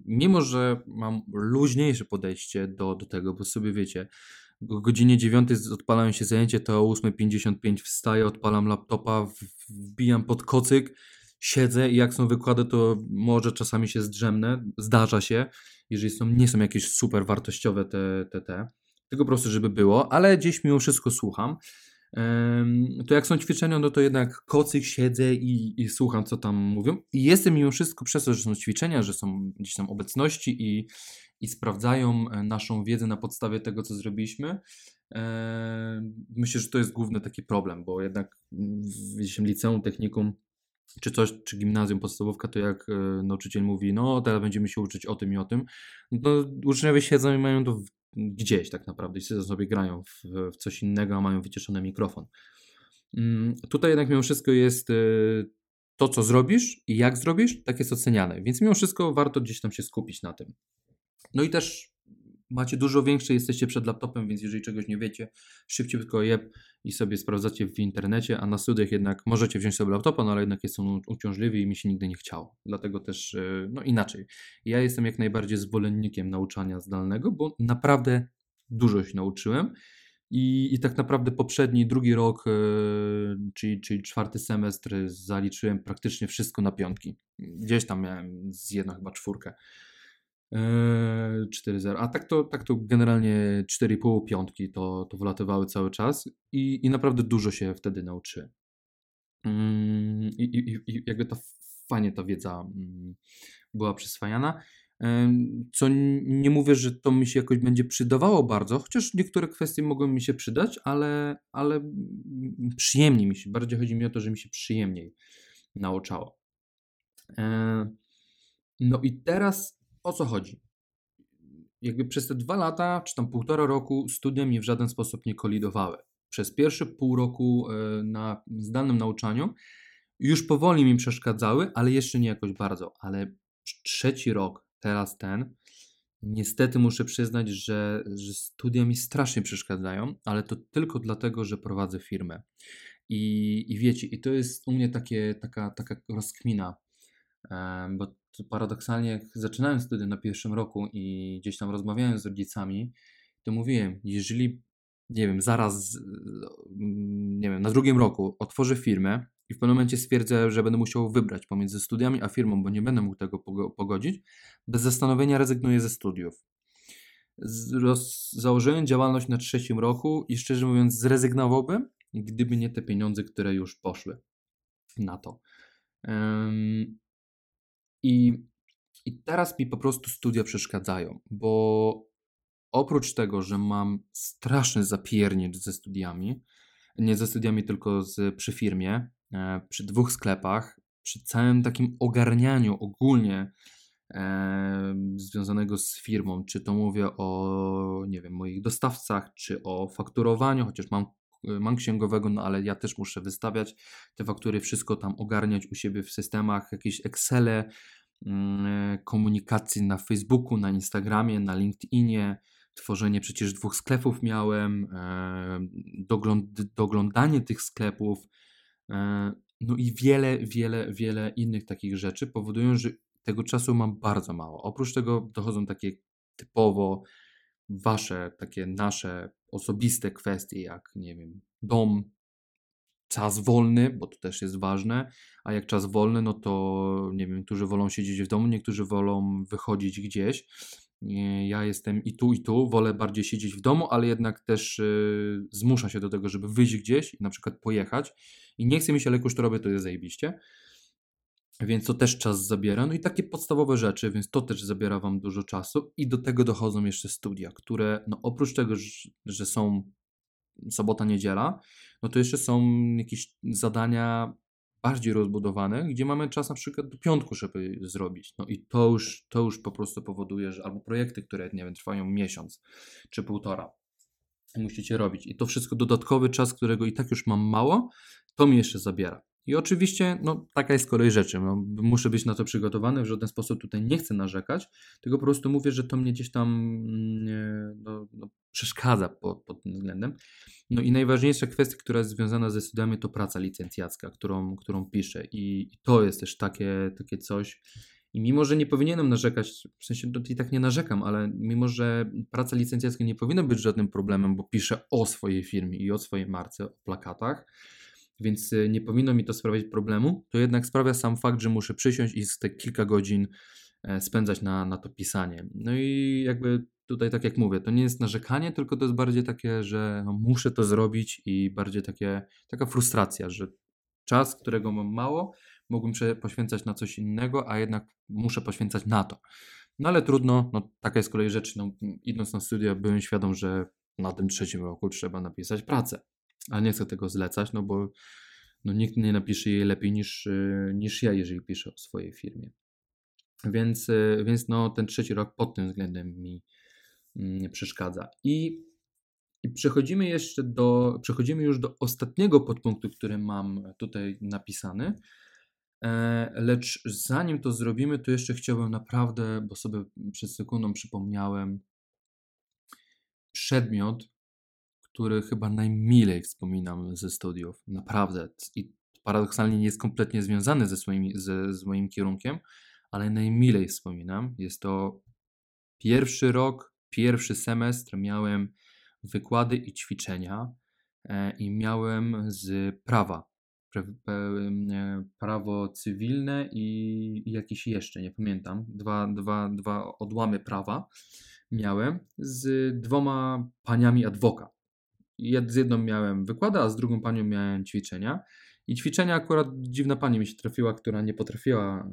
mimo, że mam luźniejsze podejście do tego, bo sobie wiecie, o godzinie 9 odpalają się zajęcie, to o 8:55 wstaję, odpalam laptopa, wbijam pod kocyk, siedzę i jak są wykłady, to może czasami się zdrzemnę, zdarza się, jeżeli nie są jakieś super wartościowe te, tylko po prostu, żeby było, ale gdzieś mimo wszystko słucham. To jak są ćwiczenia, no to jednak kocyk, siedzę i słucham, co tam mówią i jestem mimo wszystko przez to, że są ćwiczenia, że są gdzieś tam obecności i sprawdzają naszą wiedzę na podstawie tego, co zrobiliśmy. Myślę, że to jest główny taki problem, bo jednak w liceum, technikum czy coś, czy gimnazjum, podstawówka, to jak nauczyciel mówi, no teraz będziemy się uczyć o tym i o tym, no uczniowie siedzą i mają to gdzieś tak naprawdę i sobie grają w coś innego, a mają wyciszony mikrofon. Tutaj jednak mimo wszystko jest to, co zrobisz i jak zrobisz, tak jest oceniane, więc mimo wszystko warto gdzieś tam się skupić na tym. No i też macie dużo większe, jesteście przed laptopem, więc jeżeli czegoś nie wiecie, szybciutko jeb i sobie sprawdzacie w internecie, a na studiach jednak możecie wziąć sobie laptopa, no ale jednak jest on uciążliwy i mi się nigdy nie chciało. Dlatego też, no inaczej. Ja jestem jak najbardziej zwolennikiem nauczania zdalnego, bo naprawdę dużo się nauczyłem i tak naprawdę poprzedni, drugi rok, czyli czwarty semestr zaliczyłem praktycznie wszystko na piątki. Gdzieś tam miałem z jedną chyba czwórkę. 4-0, a tak to generalnie 4,5 piątki to wylatywały cały czas i naprawdę dużo się wtedy nauczyłem. I jakby to fajnie ta wiedza była przyswajana. Co nie mówię, że to mi się jakoś będzie przydawało bardzo, chociaż niektóre kwestie mogą mi się przydać, ale przyjemniej mi się, bardziej chodzi mi o to, że mi się przyjemniej nauczało. No i teraz o co chodzi? Jakby przez te 2 lata, czy tam 1,5 roku studia mi w żaden sposób nie kolidowały. Przez pierwsze pół roku na zdalnym nauczaniu już powoli mi przeszkadzały, ale jeszcze nie jakoś bardzo. Ale 3. rok, teraz ten, niestety muszę przyznać, że studia mi strasznie przeszkadzają, ale to tylko dlatego, że prowadzę firmę. I wiecie, i to jest u mnie taka rozkmina, bo paradoksalnie jak zaczynałem studia na 1. roku i gdzieś tam rozmawiałem z rodzicami, to mówiłem, jeżeli, nie wiem, zaraz, nie wiem, na 2. roku otworzę firmę i w pewnym momencie stwierdzę, że będę musiał wybrać pomiędzy studiami a firmą, bo nie będę mógł tego pogodzić, bez zastanowienia rezygnuję ze studiów. Założyłem działalność na 3. roku i szczerze mówiąc zrezygnowałbym, gdyby nie te pieniądze, które już poszły na to. I teraz mi po prostu studia przeszkadzają, bo oprócz tego, że mam straszny zapiernicz ze studiami, nie ze studiami, tylko przy firmie, przy 2 sklepach, przy całym takim ogarnianiu ogólnie związanego z firmą, czy to mówię o, nie wiem, moich dostawcach, czy o fakturowaniu, chociaż mam księgowego, no ale ja też muszę wystawiać te faktury, wszystko tam ogarniać u siebie w systemach, jakieś Excele, komunikacji na Facebooku, na Instagramie, na LinkedInie, tworzenie przecież 2 sklepów miałem, doglądanie tych sklepów, no i wiele innych takich rzeczy powodują, że tego czasu mam bardzo mało. Oprócz tego dochodzą takie typowo wasze, takie nasze osobiste kwestie, jak, nie wiem, dom, czas wolny, bo to też jest ważne, a jak czas wolny, no to, nie wiem, niektórzy wolą siedzieć w domu, niektórzy wolą wychodzić gdzieś. Ja jestem i tu, wolę bardziej siedzieć w domu, ale jednak też zmusza się do tego, żeby wyjść gdzieś, na przykład pojechać i nie chce mi się, ale jak już to robię, to jest zajebiście. Więc to też czas zabiera, no i takie podstawowe rzeczy, więc to też zabiera wam dużo czasu i do tego dochodzą jeszcze studia, które no oprócz tego, że są sobota, niedziela, no to jeszcze są jakieś zadania bardziej rozbudowane, gdzie mamy czas na przykład do piątku, żeby zrobić, no i to już po prostu powoduje, że albo projekty, które, nie wiem, trwają miesiąc czy 1,5, musicie robić i to wszystko dodatkowy czas, którego i tak już mam mało, to mi jeszcze zabiera. I oczywiście, no taka jest kolej rzeczy, no, muszę być na to przygotowany, w żaden sposób tutaj nie chcę narzekać, tylko po prostu mówię, że to mnie gdzieś tam przeszkadza pod tym względem. No i najważniejsza kwestia, która jest związana ze studiami, to praca licencjacka, którą piszę i to jest też takie coś. I mimo, że nie powinienem narzekać, w sensie i tak nie narzekam, ale mimo, że praca licencjacka nie powinna być żadnym problemem, bo piszę o swojej firmie i o swojej marce, o plakatach, więc nie powinno mi to sprawiać problemu, to jednak sprawia sam fakt, że muszę przysiąść i te kilka godzin spędzać na to pisanie. No i jakby tutaj, tak jak mówię, to nie jest narzekanie, tylko to jest bardziej takie, że no muszę to zrobić i bardziej taka frustracja, że czas, którego mam mało, mógłbym poświęcać na coś innego, a jednak muszę poświęcać na to. No ale trudno, no taka jest z kolei rzecz, no, idąc na studia byłem świadom, że na tym trzecim roku trzeba napisać pracę, ale nie chcę tego zlecać, no bo no, nikt nie napisze jej lepiej niż ja, jeżeli piszę o swojej firmie. Więc no, ten trzeci rok pod tym względem mi przeszkadza. I przechodzimy już do ostatniego podpunktu, który mam tutaj napisany, lecz zanim to zrobimy, to jeszcze chciałbym naprawdę, bo sobie przed sekundą przypomniałem, przedmiot, który chyba najmilej wspominam ze studiów, naprawdę, i paradoksalnie nie jest kompletnie związany z moim kierunkiem, ale najmilej wspominam. Jest to pierwszy rok, pierwszy semestr, miałem wykłady i ćwiczenia i miałem z prawo cywilne i jakiś jeszcze, nie pamiętam, dwa odłamy prawa miałem z dwoma paniami adwokat. Z jedną miałem wykłady, a z drugą panią miałem ćwiczenia. I ćwiczenia akurat dziwna pani mi się trafiła, która nie potrafiła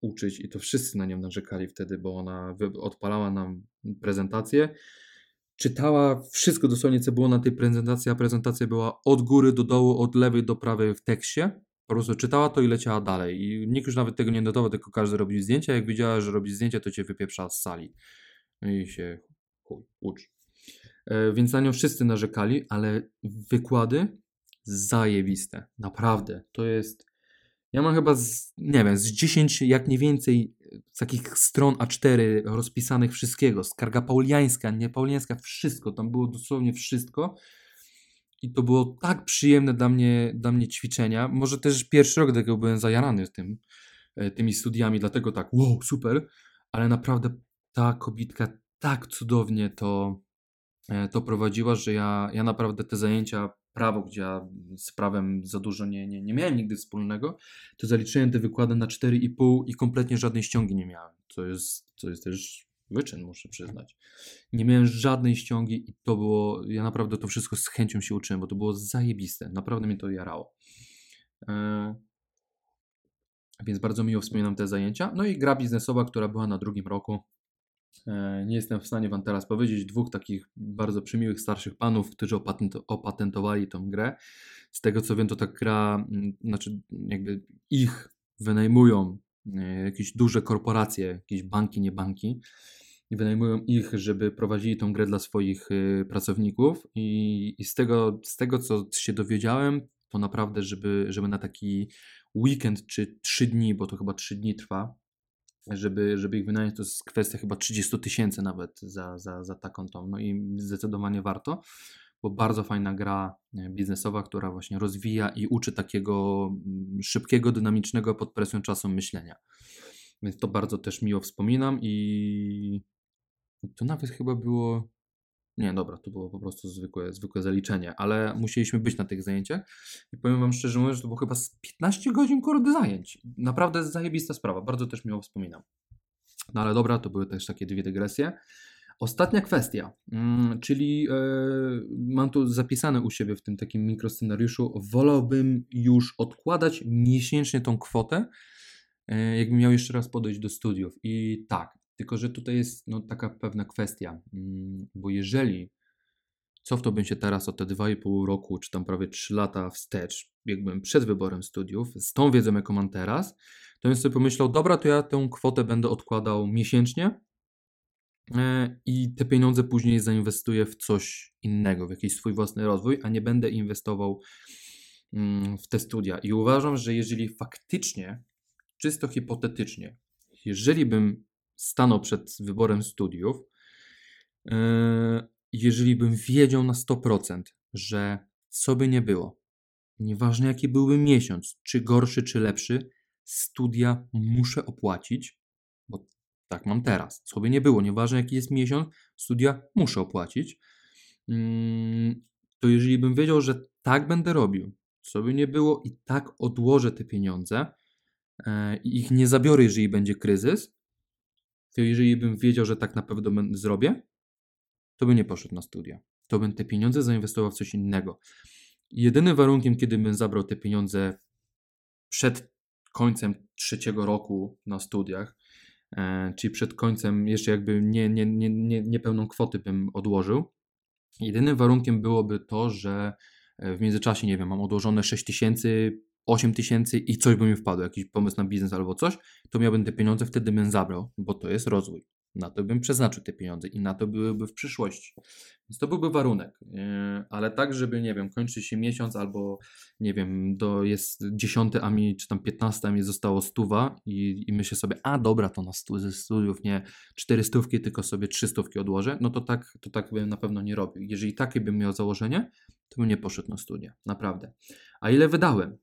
uczyć i to wszyscy na nią narzekali wtedy, bo ona odpalała nam prezentację, czytała wszystko dosłownie, co było na tej prezentacji, a prezentacja była od góry do dołu, od lewej do prawej w tekście. Po prostu czytała to i leciała dalej. I nikt już nawet tego nie notował, tylko każdy robił zdjęcia. Jak widziała, że robi zdjęcia, to cię wypieprza z sali. I się ucz. Więc na nią wszyscy narzekali, ale wykłady zajebiste. Naprawdę. To jest... Ja mam chyba, z 10, jak nie więcej, z takich stron A4 rozpisanych wszystkiego. Skarga pauliańska, niepauliańska, wszystko. Tam było dosłownie wszystko. I to było tak przyjemne dla mnie ćwiczenia. Może też pierwszy rok tego byłem zajarany tymi studiami, dlatego tak, wow, super. Ale naprawdę ta kobitka tak cudownie to prowadziła, że ja naprawdę te zajęcia prawo, gdzie ja z prawem za dużo nie miałem nigdy wspólnego, to zaliczyłem te wykłady na 4,5 i kompletnie żadnej ściągi nie miałem. To jest też wyczyn, muszę przyznać. Nie miałem żadnej ściągi i to było, ja naprawdę to wszystko z chęcią się uczyłem, bo to było zajebiste. Naprawdę mnie to jarało. Więc bardzo miło wspominam te zajęcia. No i gra biznesowa, która była na drugim roku. Nie jestem w stanie wam teraz powiedzieć, dwóch takich bardzo przymiłych starszych panów, którzy opatentowali tą grę. Z tego co wiem, to ta gra, znaczy jakby ich wynajmują jakieś duże korporacje, jakieś banki, nie banki, i wynajmują ich, żeby prowadzili tą grę dla swoich pracowników i z tego co się dowiedziałem, to naprawdę, żeby na taki weekend czy 3 dni, bo to chyba 3 dni trwa, żeby ich wynająć, to jest kwestia chyba 30 000 nawet za taką tą. No i zdecydowanie warto, bo bardzo fajna gra biznesowa, która właśnie rozwija i uczy takiego szybkiego, dynamicznego pod presją czasu myślenia. Więc to bardzo też miło wspominam i to nawet chyba było... Nie, dobra, to było po prostu zwykłe zaliczenie, ale musieliśmy być na tych zajęciach i powiem wam szczerze mówiąc, że to było chyba 15 godzin kurde zajęć. Naprawdę zajebista sprawa, bardzo też miło wspominam. No ale dobra, to były też takie dwie dygresje. Ostatnia kwestia, czyli mam tu zapisane u siebie w tym takim mikroscenariuszu, wolałbym już odkładać miesięcznie tą kwotę, jakbym miał jeszcze raz podejść do studiów i tak. Tylko że tutaj jest no, taka pewna kwestia, bo jeżeli cofnąłbym się teraz o te 2,5 roku, czy tam prawie 3 lata wstecz, jakbym przed wyborem studiów, z tą wiedzą jaką mam teraz, to bym sobie pomyślał, dobra, to ja tę kwotę będę odkładał miesięcznie i te pieniądze później zainwestuję w coś innego, w jakiś swój własny rozwój, a nie będę inwestował w te studia. I uważam, że jeżeli faktycznie, czysto hipotetycznie, jeżeli bym stanął przed wyborem studiów, jeżeli bym wiedział na 100%, że co by nie było, nieważne jaki byłby miesiąc, czy gorszy, czy lepszy, studia muszę opłacić, bo tak mam teraz, co by nie było, nieważne jaki jest miesiąc, studia muszę opłacić, to jeżeli bym wiedział, że tak będę robił, co by nie było, i tak odłożę te pieniądze i ich nie zabiorę, jeżeli będzie kryzys, to jeżeli bym wiedział, że tak na pewno zrobię, to bym nie poszedł na studia. To bym te pieniądze zainwestował w coś innego. Jedynym warunkiem, kiedy bym zabrał te pieniądze przed końcem trzeciego roku na studiach, czyli przed końcem jeszcze jakby niepełną kwotę bym odłożył, jedynym warunkiem byłoby to, że w międzyczasie, nie wiem, mam odłożone 6 000, 8 000 i coś by mi wpadło, jakiś pomysł na biznes albo coś, to miałbym te pieniądze, wtedy bym zabrał, bo to jest rozwój. Na to bym przeznaczył te pieniądze i na to byłyby w przyszłości. Więc to byłby warunek, ale tak, żeby, nie wiem, kończy się miesiąc albo, nie wiem, to jest 10, a mi, czy tam 15, a mi zostało 100 i myślę sobie, a dobra, to na ze studiów nie 400, tylko sobie 300 odłożę, no to tak bym na pewno nie robił. Jeżeli takie bym miał założenie, to bym nie poszedł na studia, naprawdę. A ile wydałem?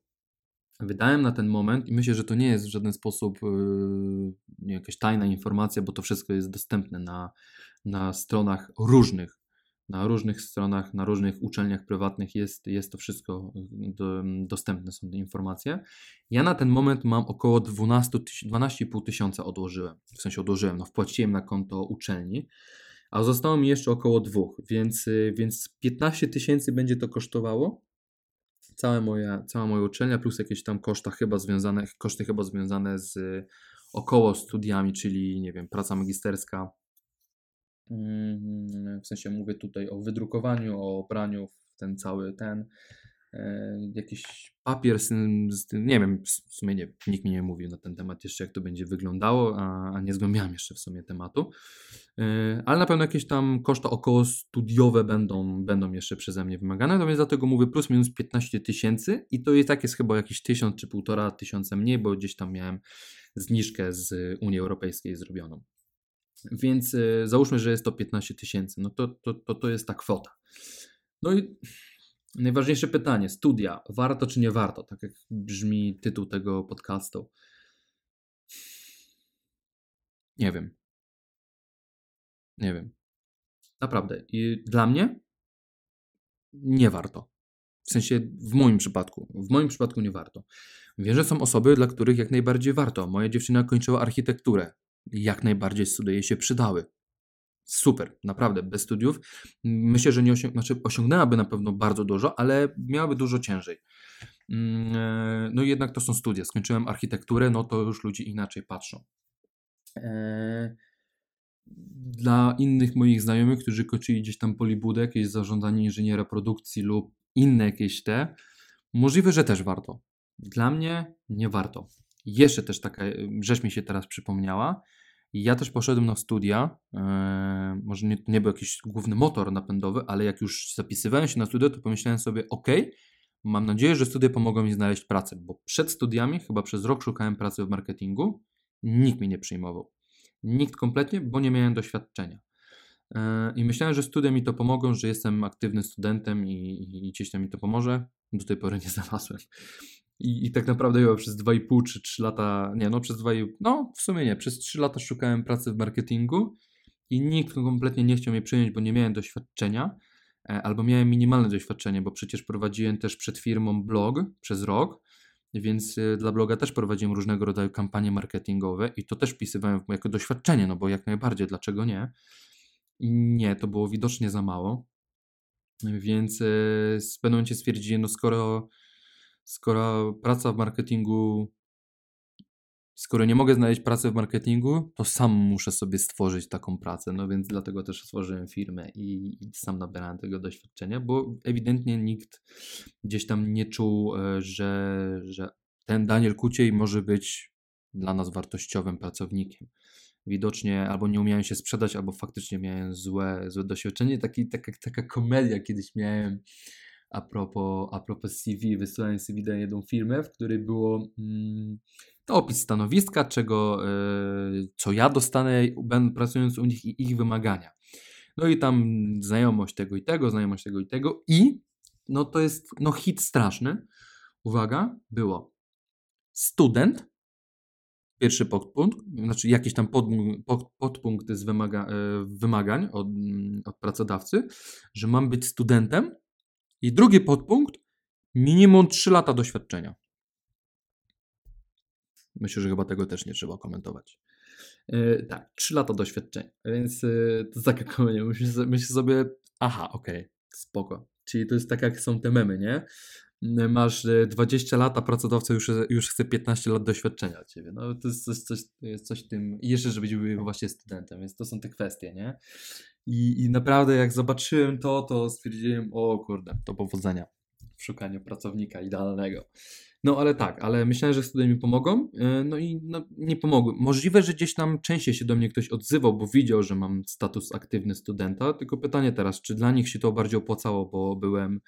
Wydałem na ten moment i myślę, że to nie jest w żaden sposób jakaś tajna informacja, bo to wszystko jest dostępne na stronach różnych. Na różnych stronach, na różnych uczelniach prywatnych jest to wszystko dostępne, są te informacje. Ja na ten moment mam około 12 500 odłożyłem. W sensie odłożyłem, no wpłaciłem na konto uczelni, a zostało mi jeszcze około 2, więc 15 000 będzie to kosztowało. Cała moja uczelnia plus jakieś tam koszty chyba związane z około studiami, czyli nie wiem, praca magisterska, w sensie mówię tutaj o wydrukowaniu, o praniu, jakiś papier z tym, nie wiem, w sumie nie, nikt mi nie mówił na ten temat jeszcze, jak to będzie wyglądało, a nie zgłębiałem jeszcze w sumie tematu, ale na pewno jakieś tam koszta około studiowe będą jeszcze przeze mnie wymagane, natomiast dlatego mówię plus minus 15 000 i to i tak jest chyba jakieś 1000 czy 1500 mniej, bo gdzieś tam miałem zniżkę z Unii Europejskiej zrobioną. Więc załóżmy, że jest to 15 000, no to jest ta kwota. No i najważniejsze pytanie, studia, warto czy nie warto? Tak jak brzmi tytuł tego podcastu. Nie wiem. Naprawdę. I dla mnie nie warto. W sensie w moim przypadku nie warto. Wiem, że są osoby, dla których jak najbardziej warto. Moja dziewczyna kończyła architekturę. Jak najbardziej studia jej się przydały. Super, naprawdę, bez studiów. Myślę, że osiągnęłaby na pewno bardzo dużo, ale miałaby dużo ciężej. No i jednak to są studia. Skończyłem architekturę, no to już ludzie inaczej patrzą. Dla innych moich znajomych, którzy kończyli gdzieś tam polibudę, jakieś zarządzanie inżyniera produkcji lub inne jakieś możliwe, że też warto. Dla mnie nie warto. Jeszcze też taka rzecz mi się teraz przypomniała. Ja też poszedłem na studia, może nie był jakiś główny motor napędowy, ale jak już zapisywałem się na studia, to pomyślałem sobie, ok, mam nadzieję, że studia pomogą mi znaleźć pracę, bo przed studiami chyba przez rok szukałem pracy w marketingu, nikt mnie nie przyjmował, nikt kompletnie, bo nie miałem doświadczenia. I myślałem, że studia mi to pomogą, że jestem aktywnym studentem i gdzieś tam mi to pomoże, do tej pory nie znalazłem. I tak naprawdę chyba przez 2,5 czy 3 lata, nie no przez 2,5, no w sumie nie, przez 3 lata szukałem pracy w marketingu i nikt kompletnie nie chciał mnie przyjąć, bo nie miałem doświadczenia albo miałem minimalne doświadczenie, bo przecież prowadziłem też przed firmą blog przez rok, więc dla bloga też prowadziłem różnego rodzaju kampanie marketingowe i to też wpisywałem jako doświadczenie, no bo jak najbardziej, dlaczego nie? I nie, to było widocznie za mało, więc w pewnym momencie stwierdziłem, no skoro praca w marketingu, skoro nie mogę znaleźć pracy w marketingu, to sam muszę sobie stworzyć taką pracę, no więc dlatego też stworzyłem firmę i sam nabierałem tego doświadczenia, bo ewidentnie nikt gdzieś tam nie czuł, że ten Daniel Kuciej może być dla nas wartościowym pracownikiem. Widocznie albo nie umiałem się sprzedać, albo faktycznie miałem złe doświadczenie. Taka komedia kiedyś miałem, a propos CV, wysłałem CV na jedną firmę, w której było to opis stanowiska, co ja dostanę, pracując u nich, i ich wymagania. No i tam znajomość tego i tego i no to jest no hit straszny. Uwaga, było student, pierwszy podpunkt, znaczy jakiś tam podpunkt z wymagań od pracodawcy, że mam być studentem, I drugi podpunkt, minimum 3 lata doświadczenia. Myślę, że chyba tego też nie trzeba komentować. Tak, 3 lata doświadczenia, więc to jest takie komentarz. Myślę sobie, aha, okej, spoko. Czyli to jest tak, jak są te memy, nie? Masz 20 lat, a pracodawca już chce 15 lat doświadczenia od ciebie. No to jest coś tym, i jeszcze, żeby był właśnie studentem, więc to są te kwestie, nie? I naprawdę jak zobaczyłem to stwierdziłem, o kurde, to powodzenia w szukaniu pracownika idealnego. No ale tak, ale myślałem, że studia mi pomogą, no i nie pomogły. Możliwe, że gdzieś tam częściej się do mnie ktoś odzywał, bo widział, że mam status aktywny studenta, tylko pytanie teraz, czy dla nich się to bardziej opłacało, bo byłem,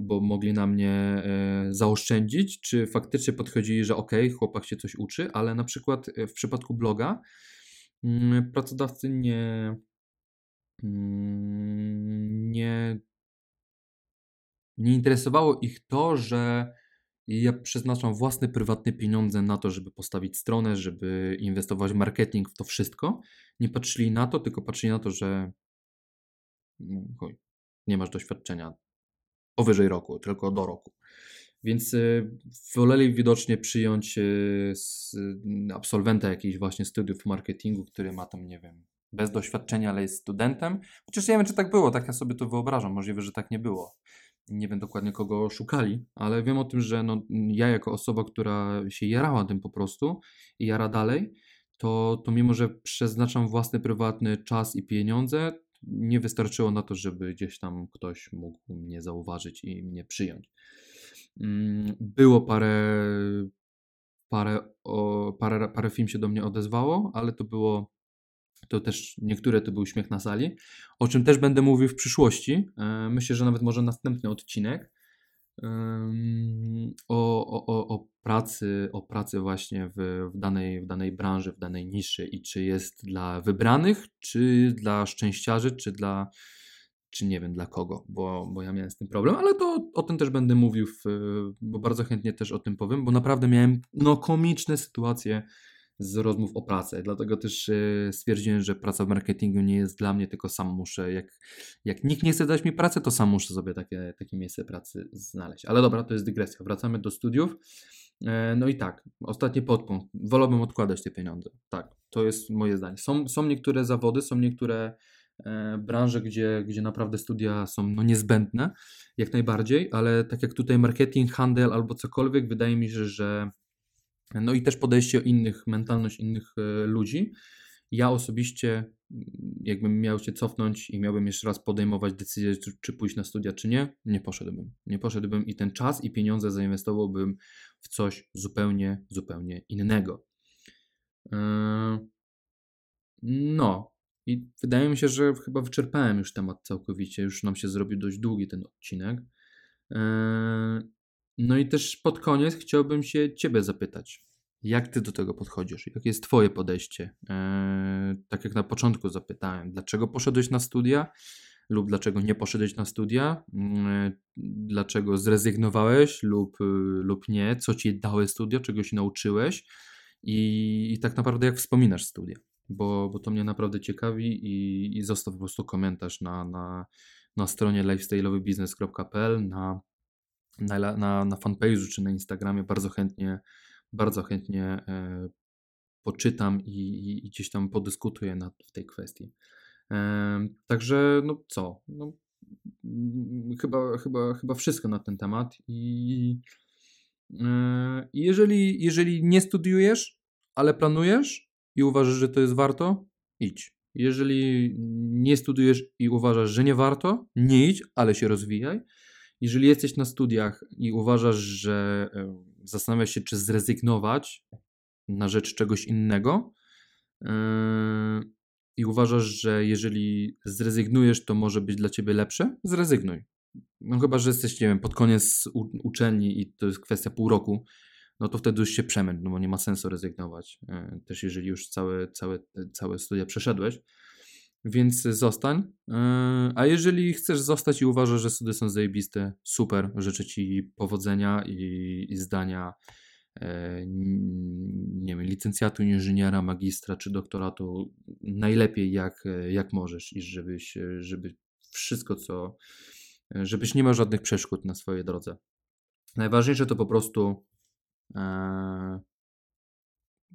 bo mogli na mnie zaoszczędzić, czy faktycznie podchodzili, że okej, chłopak się coś uczy, ale na przykład w przypadku bloga pracodawcy nie interesowało ich to, że ja przeznaczam własne prywatne pieniądze na to, żeby postawić stronę, żeby inwestować w marketing, w to wszystko. Nie patrzyli na to, tylko patrzyli na to, że nie masz doświadczenia powyżej roku, tylko do roku. Więc woleli widocznie przyjąć absolwenta jakichś właśnie studiów marketingu, który ma tam, nie wiem, bez doświadczenia, ale jest studentem. Chociaż nie wiem, czy tak było, tak ja sobie to wyobrażam. Możliwe, że tak nie było. Nie wiem dokładnie, kogo szukali, ale wiem o tym, że ja jako osoba, która się jarała tym po prostu i jara dalej, to mimo, że przeznaczam własny, prywatny czas i pieniądze, nie wystarczyło na to, żeby gdzieś tam ktoś mógł mnie zauważyć i mnie przyjąć. Było parę firm się do mnie odezwało, ale to też niektóre to był śmiech na sali, o czym też będę mówił w przyszłości. Myślę, że nawet może następny odcinek o pracy właśnie w danej branży, w danej niszy i czy jest dla wybranych, czy dla szczęściarzy, czy nie wiem dla kogo, bo ja miałem z tym problem, ale to o tym też będę mówił, bo bardzo chętnie też o tym powiem, bo naprawdę miałem komiczne sytuacje z rozmów o pracę. Dlatego też stwierdziłem, że praca w marketingu nie jest dla mnie, tylko sam muszę, jak nikt nie chce dać mi pracy, to sam muszę sobie takie miejsce pracy znaleźć. Ale dobra, to jest dygresja. Wracamy do studiów. No i tak, ostatni podpunkt. Wolałbym odkładać te pieniądze. Tak, to jest moje zdanie. Są niektóre zawody, są niektóre branże, gdzie naprawdę studia są niezbędne, jak najbardziej, ale tak jak tutaj marketing, handel albo cokolwiek, wydaje mi się, że i też podejście innych, mentalność innych ludzi. Ja osobiście, jakbym miał się cofnąć i miałbym jeszcze raz podejmować decyzję, czy pójść na studia, czy nie, nie poszedłbym i ten czas i pieniądze zainwestowałbym w coś zupełnie innego. I wydaje mi się, że chyba wyczerpałem już temat całkowicie, już nam się zrobił dość długi ten odcinek. No i też pod koniec chciałbym się Ciebie zapytać, jak Ty do tego podchodzisz, jakie jest Twoje podejście? Tak jak na początku zapytałem, dlaczego poszedłeś na studia lub dlaczego nie poszedłeś na studia, dlaczego zrezygnowałeś lub nie, co Ci dały studia, czego się nauczyłeś i tak naprawdę jak wspominasz studia, bo to mnie naprawdę ciekawi i zostaw po prostu komentarz na stronie lifestyle'owybiznes.pl, na fanpage'u czy na Instagramie bardzo chętnie poczytam i gdzieś tam podyskutuję w tej kwestii. Także chyba wszystko na ten temat i jeżeli nie studiujesz, ale planujesz i uważasz, że to jest warto, idź. Jeżeli nie studiujesz i uważasz, że nie warto, nie idź, ale się rozwijaj. Jeżeli jesteś na studiach i uważasz, że zastanawiasz się, czy zrezygnować na rzecz czegoś innego i uważasz, że jeżeli zrezygnujesz, to może być dla Ciebie lepsze, zrezygnuj. Chyba, że jesteś, nie wiem, pod koniec uczelni i to jest kwestia pół roku, to wtedy już się przemęcz, bo nie ma sensu rezygnować. Też jeżeli już całe studia przeszedłeś. Więc zostań, a jeżeli chcesz zostać i uważasz, że studia są zajebiste, super, życzę Ci powodzenia i zdania, nie wiem, licencjatu, inżyniera, magistra czy doktoratu, najlepiej jak możesz i żeby wszystko, co żebyś nie miał żadnych przeszkód na swojej drodze. Najważniejsze to po prostu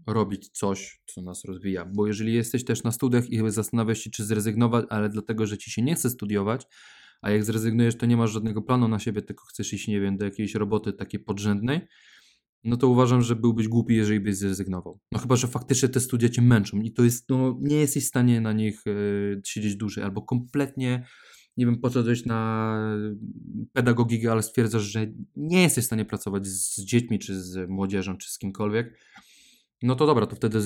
robić coś, co nas rozwija. Bo jeżeli jesteś też na studiach i zastanawiasz się, czy zrezygnować, ale dlatego, że ci się nie chce studiować, a jak zrezygnujesz, to nie masz żadnego planu na siebie, tylko chcesz iść, nie wiem, do jakiejś roboty takiej podrzędnej, no to uważam, że byłbyś głupi, jeżeli byś zrezygnował. No chyba, że faktycznie te studia cię męczą i to jest, no nie jesteś w stanie na nich siedzieć dłużej, albo kompletnie, nie wiem, poszedłeś na pedagogikę, ale stwierdzasz, że nie jesteś w stanie pracować z dziećmi, czy z młodzieżą, czy z kimkolwiek, no to dobra, to wtedy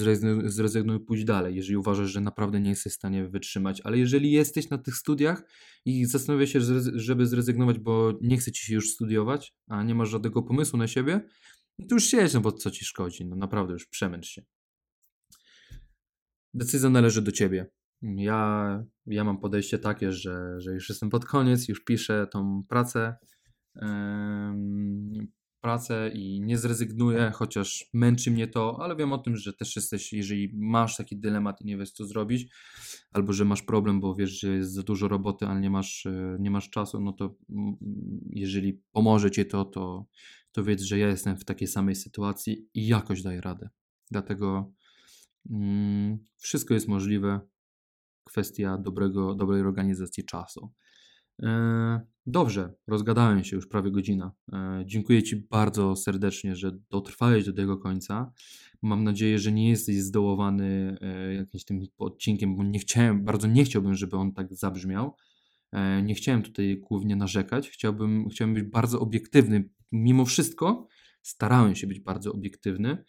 zrezygnuj, pójdź dalej, jeżeli uważasz, że naprawdę nie jesteś w stanie wytrzymać, ale jeżeli jesteś na tych studiach i zastanawiasz się, żeby zrezygnować, bo nie chce ci się już studiować, a nie masz żadnego pomysłu na siebie, no to już siedź, no bo co ci szkodzi, no naprawdę już przemęcz się. Decyzja należy do ciebie. Ja mam podejście takie, że już jestem pod koniec, już piszę tą pracę i nie zrezygnuję, chociaż męczy mnie to, ale wiem o tym, że też jesteś, jeżeli masz taki dylemat i nie wiesz co zrobić, albo że masz problem, bo wiesz, że jest za dużo roboty, ale nie masz czasu, no to jeżeli pomoże cię to wiedz, że ja jestem w takiej samej sytuacji i jakoś daję radę. Dlatego wszystko jest możliwe, kwestia dobrej organizacji czasu. Dobrze, rozgadałem się, już prawie godzina. Dziękuję ci bardzo serdecznie, że dotrwałeś do tego końca. Mam nadzieję, że nie jesteś zdołowany jakimś tym odcinkiem, bo nie chciałbym, żeby on tak zabrzmiał. Nie chciałem tutaj głównie narzekać, chciałbym być bardzo obiektywny. Mimo wszystko starałem się być bardzo obiektywny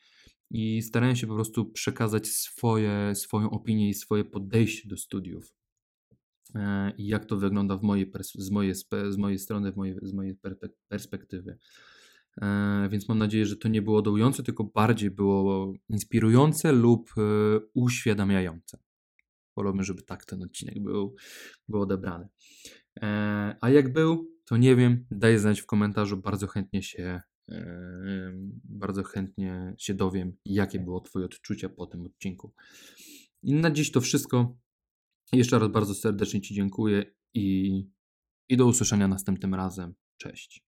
i starałem się po prostu przekazać swoją opinię i swoje podejście do studiów. I jak to wygląda z mojej perspektywy. Więc mam nadzieję, że to nie było dołujące, tylko bardziej było inspirujące lub uświadamiające. Wolałbym, żeby tak ten odcinek był odebrany. A jak był, to nie wiem, daj znać w komentarzu, bardzo chętnie się dowiem, jakie było twoje odczucia po tym odcinku. I na dziś to wszystko. Jeszcze raz bardzo serdecznie ci dziękuję i do usłyszenia następnym razem. Cześć.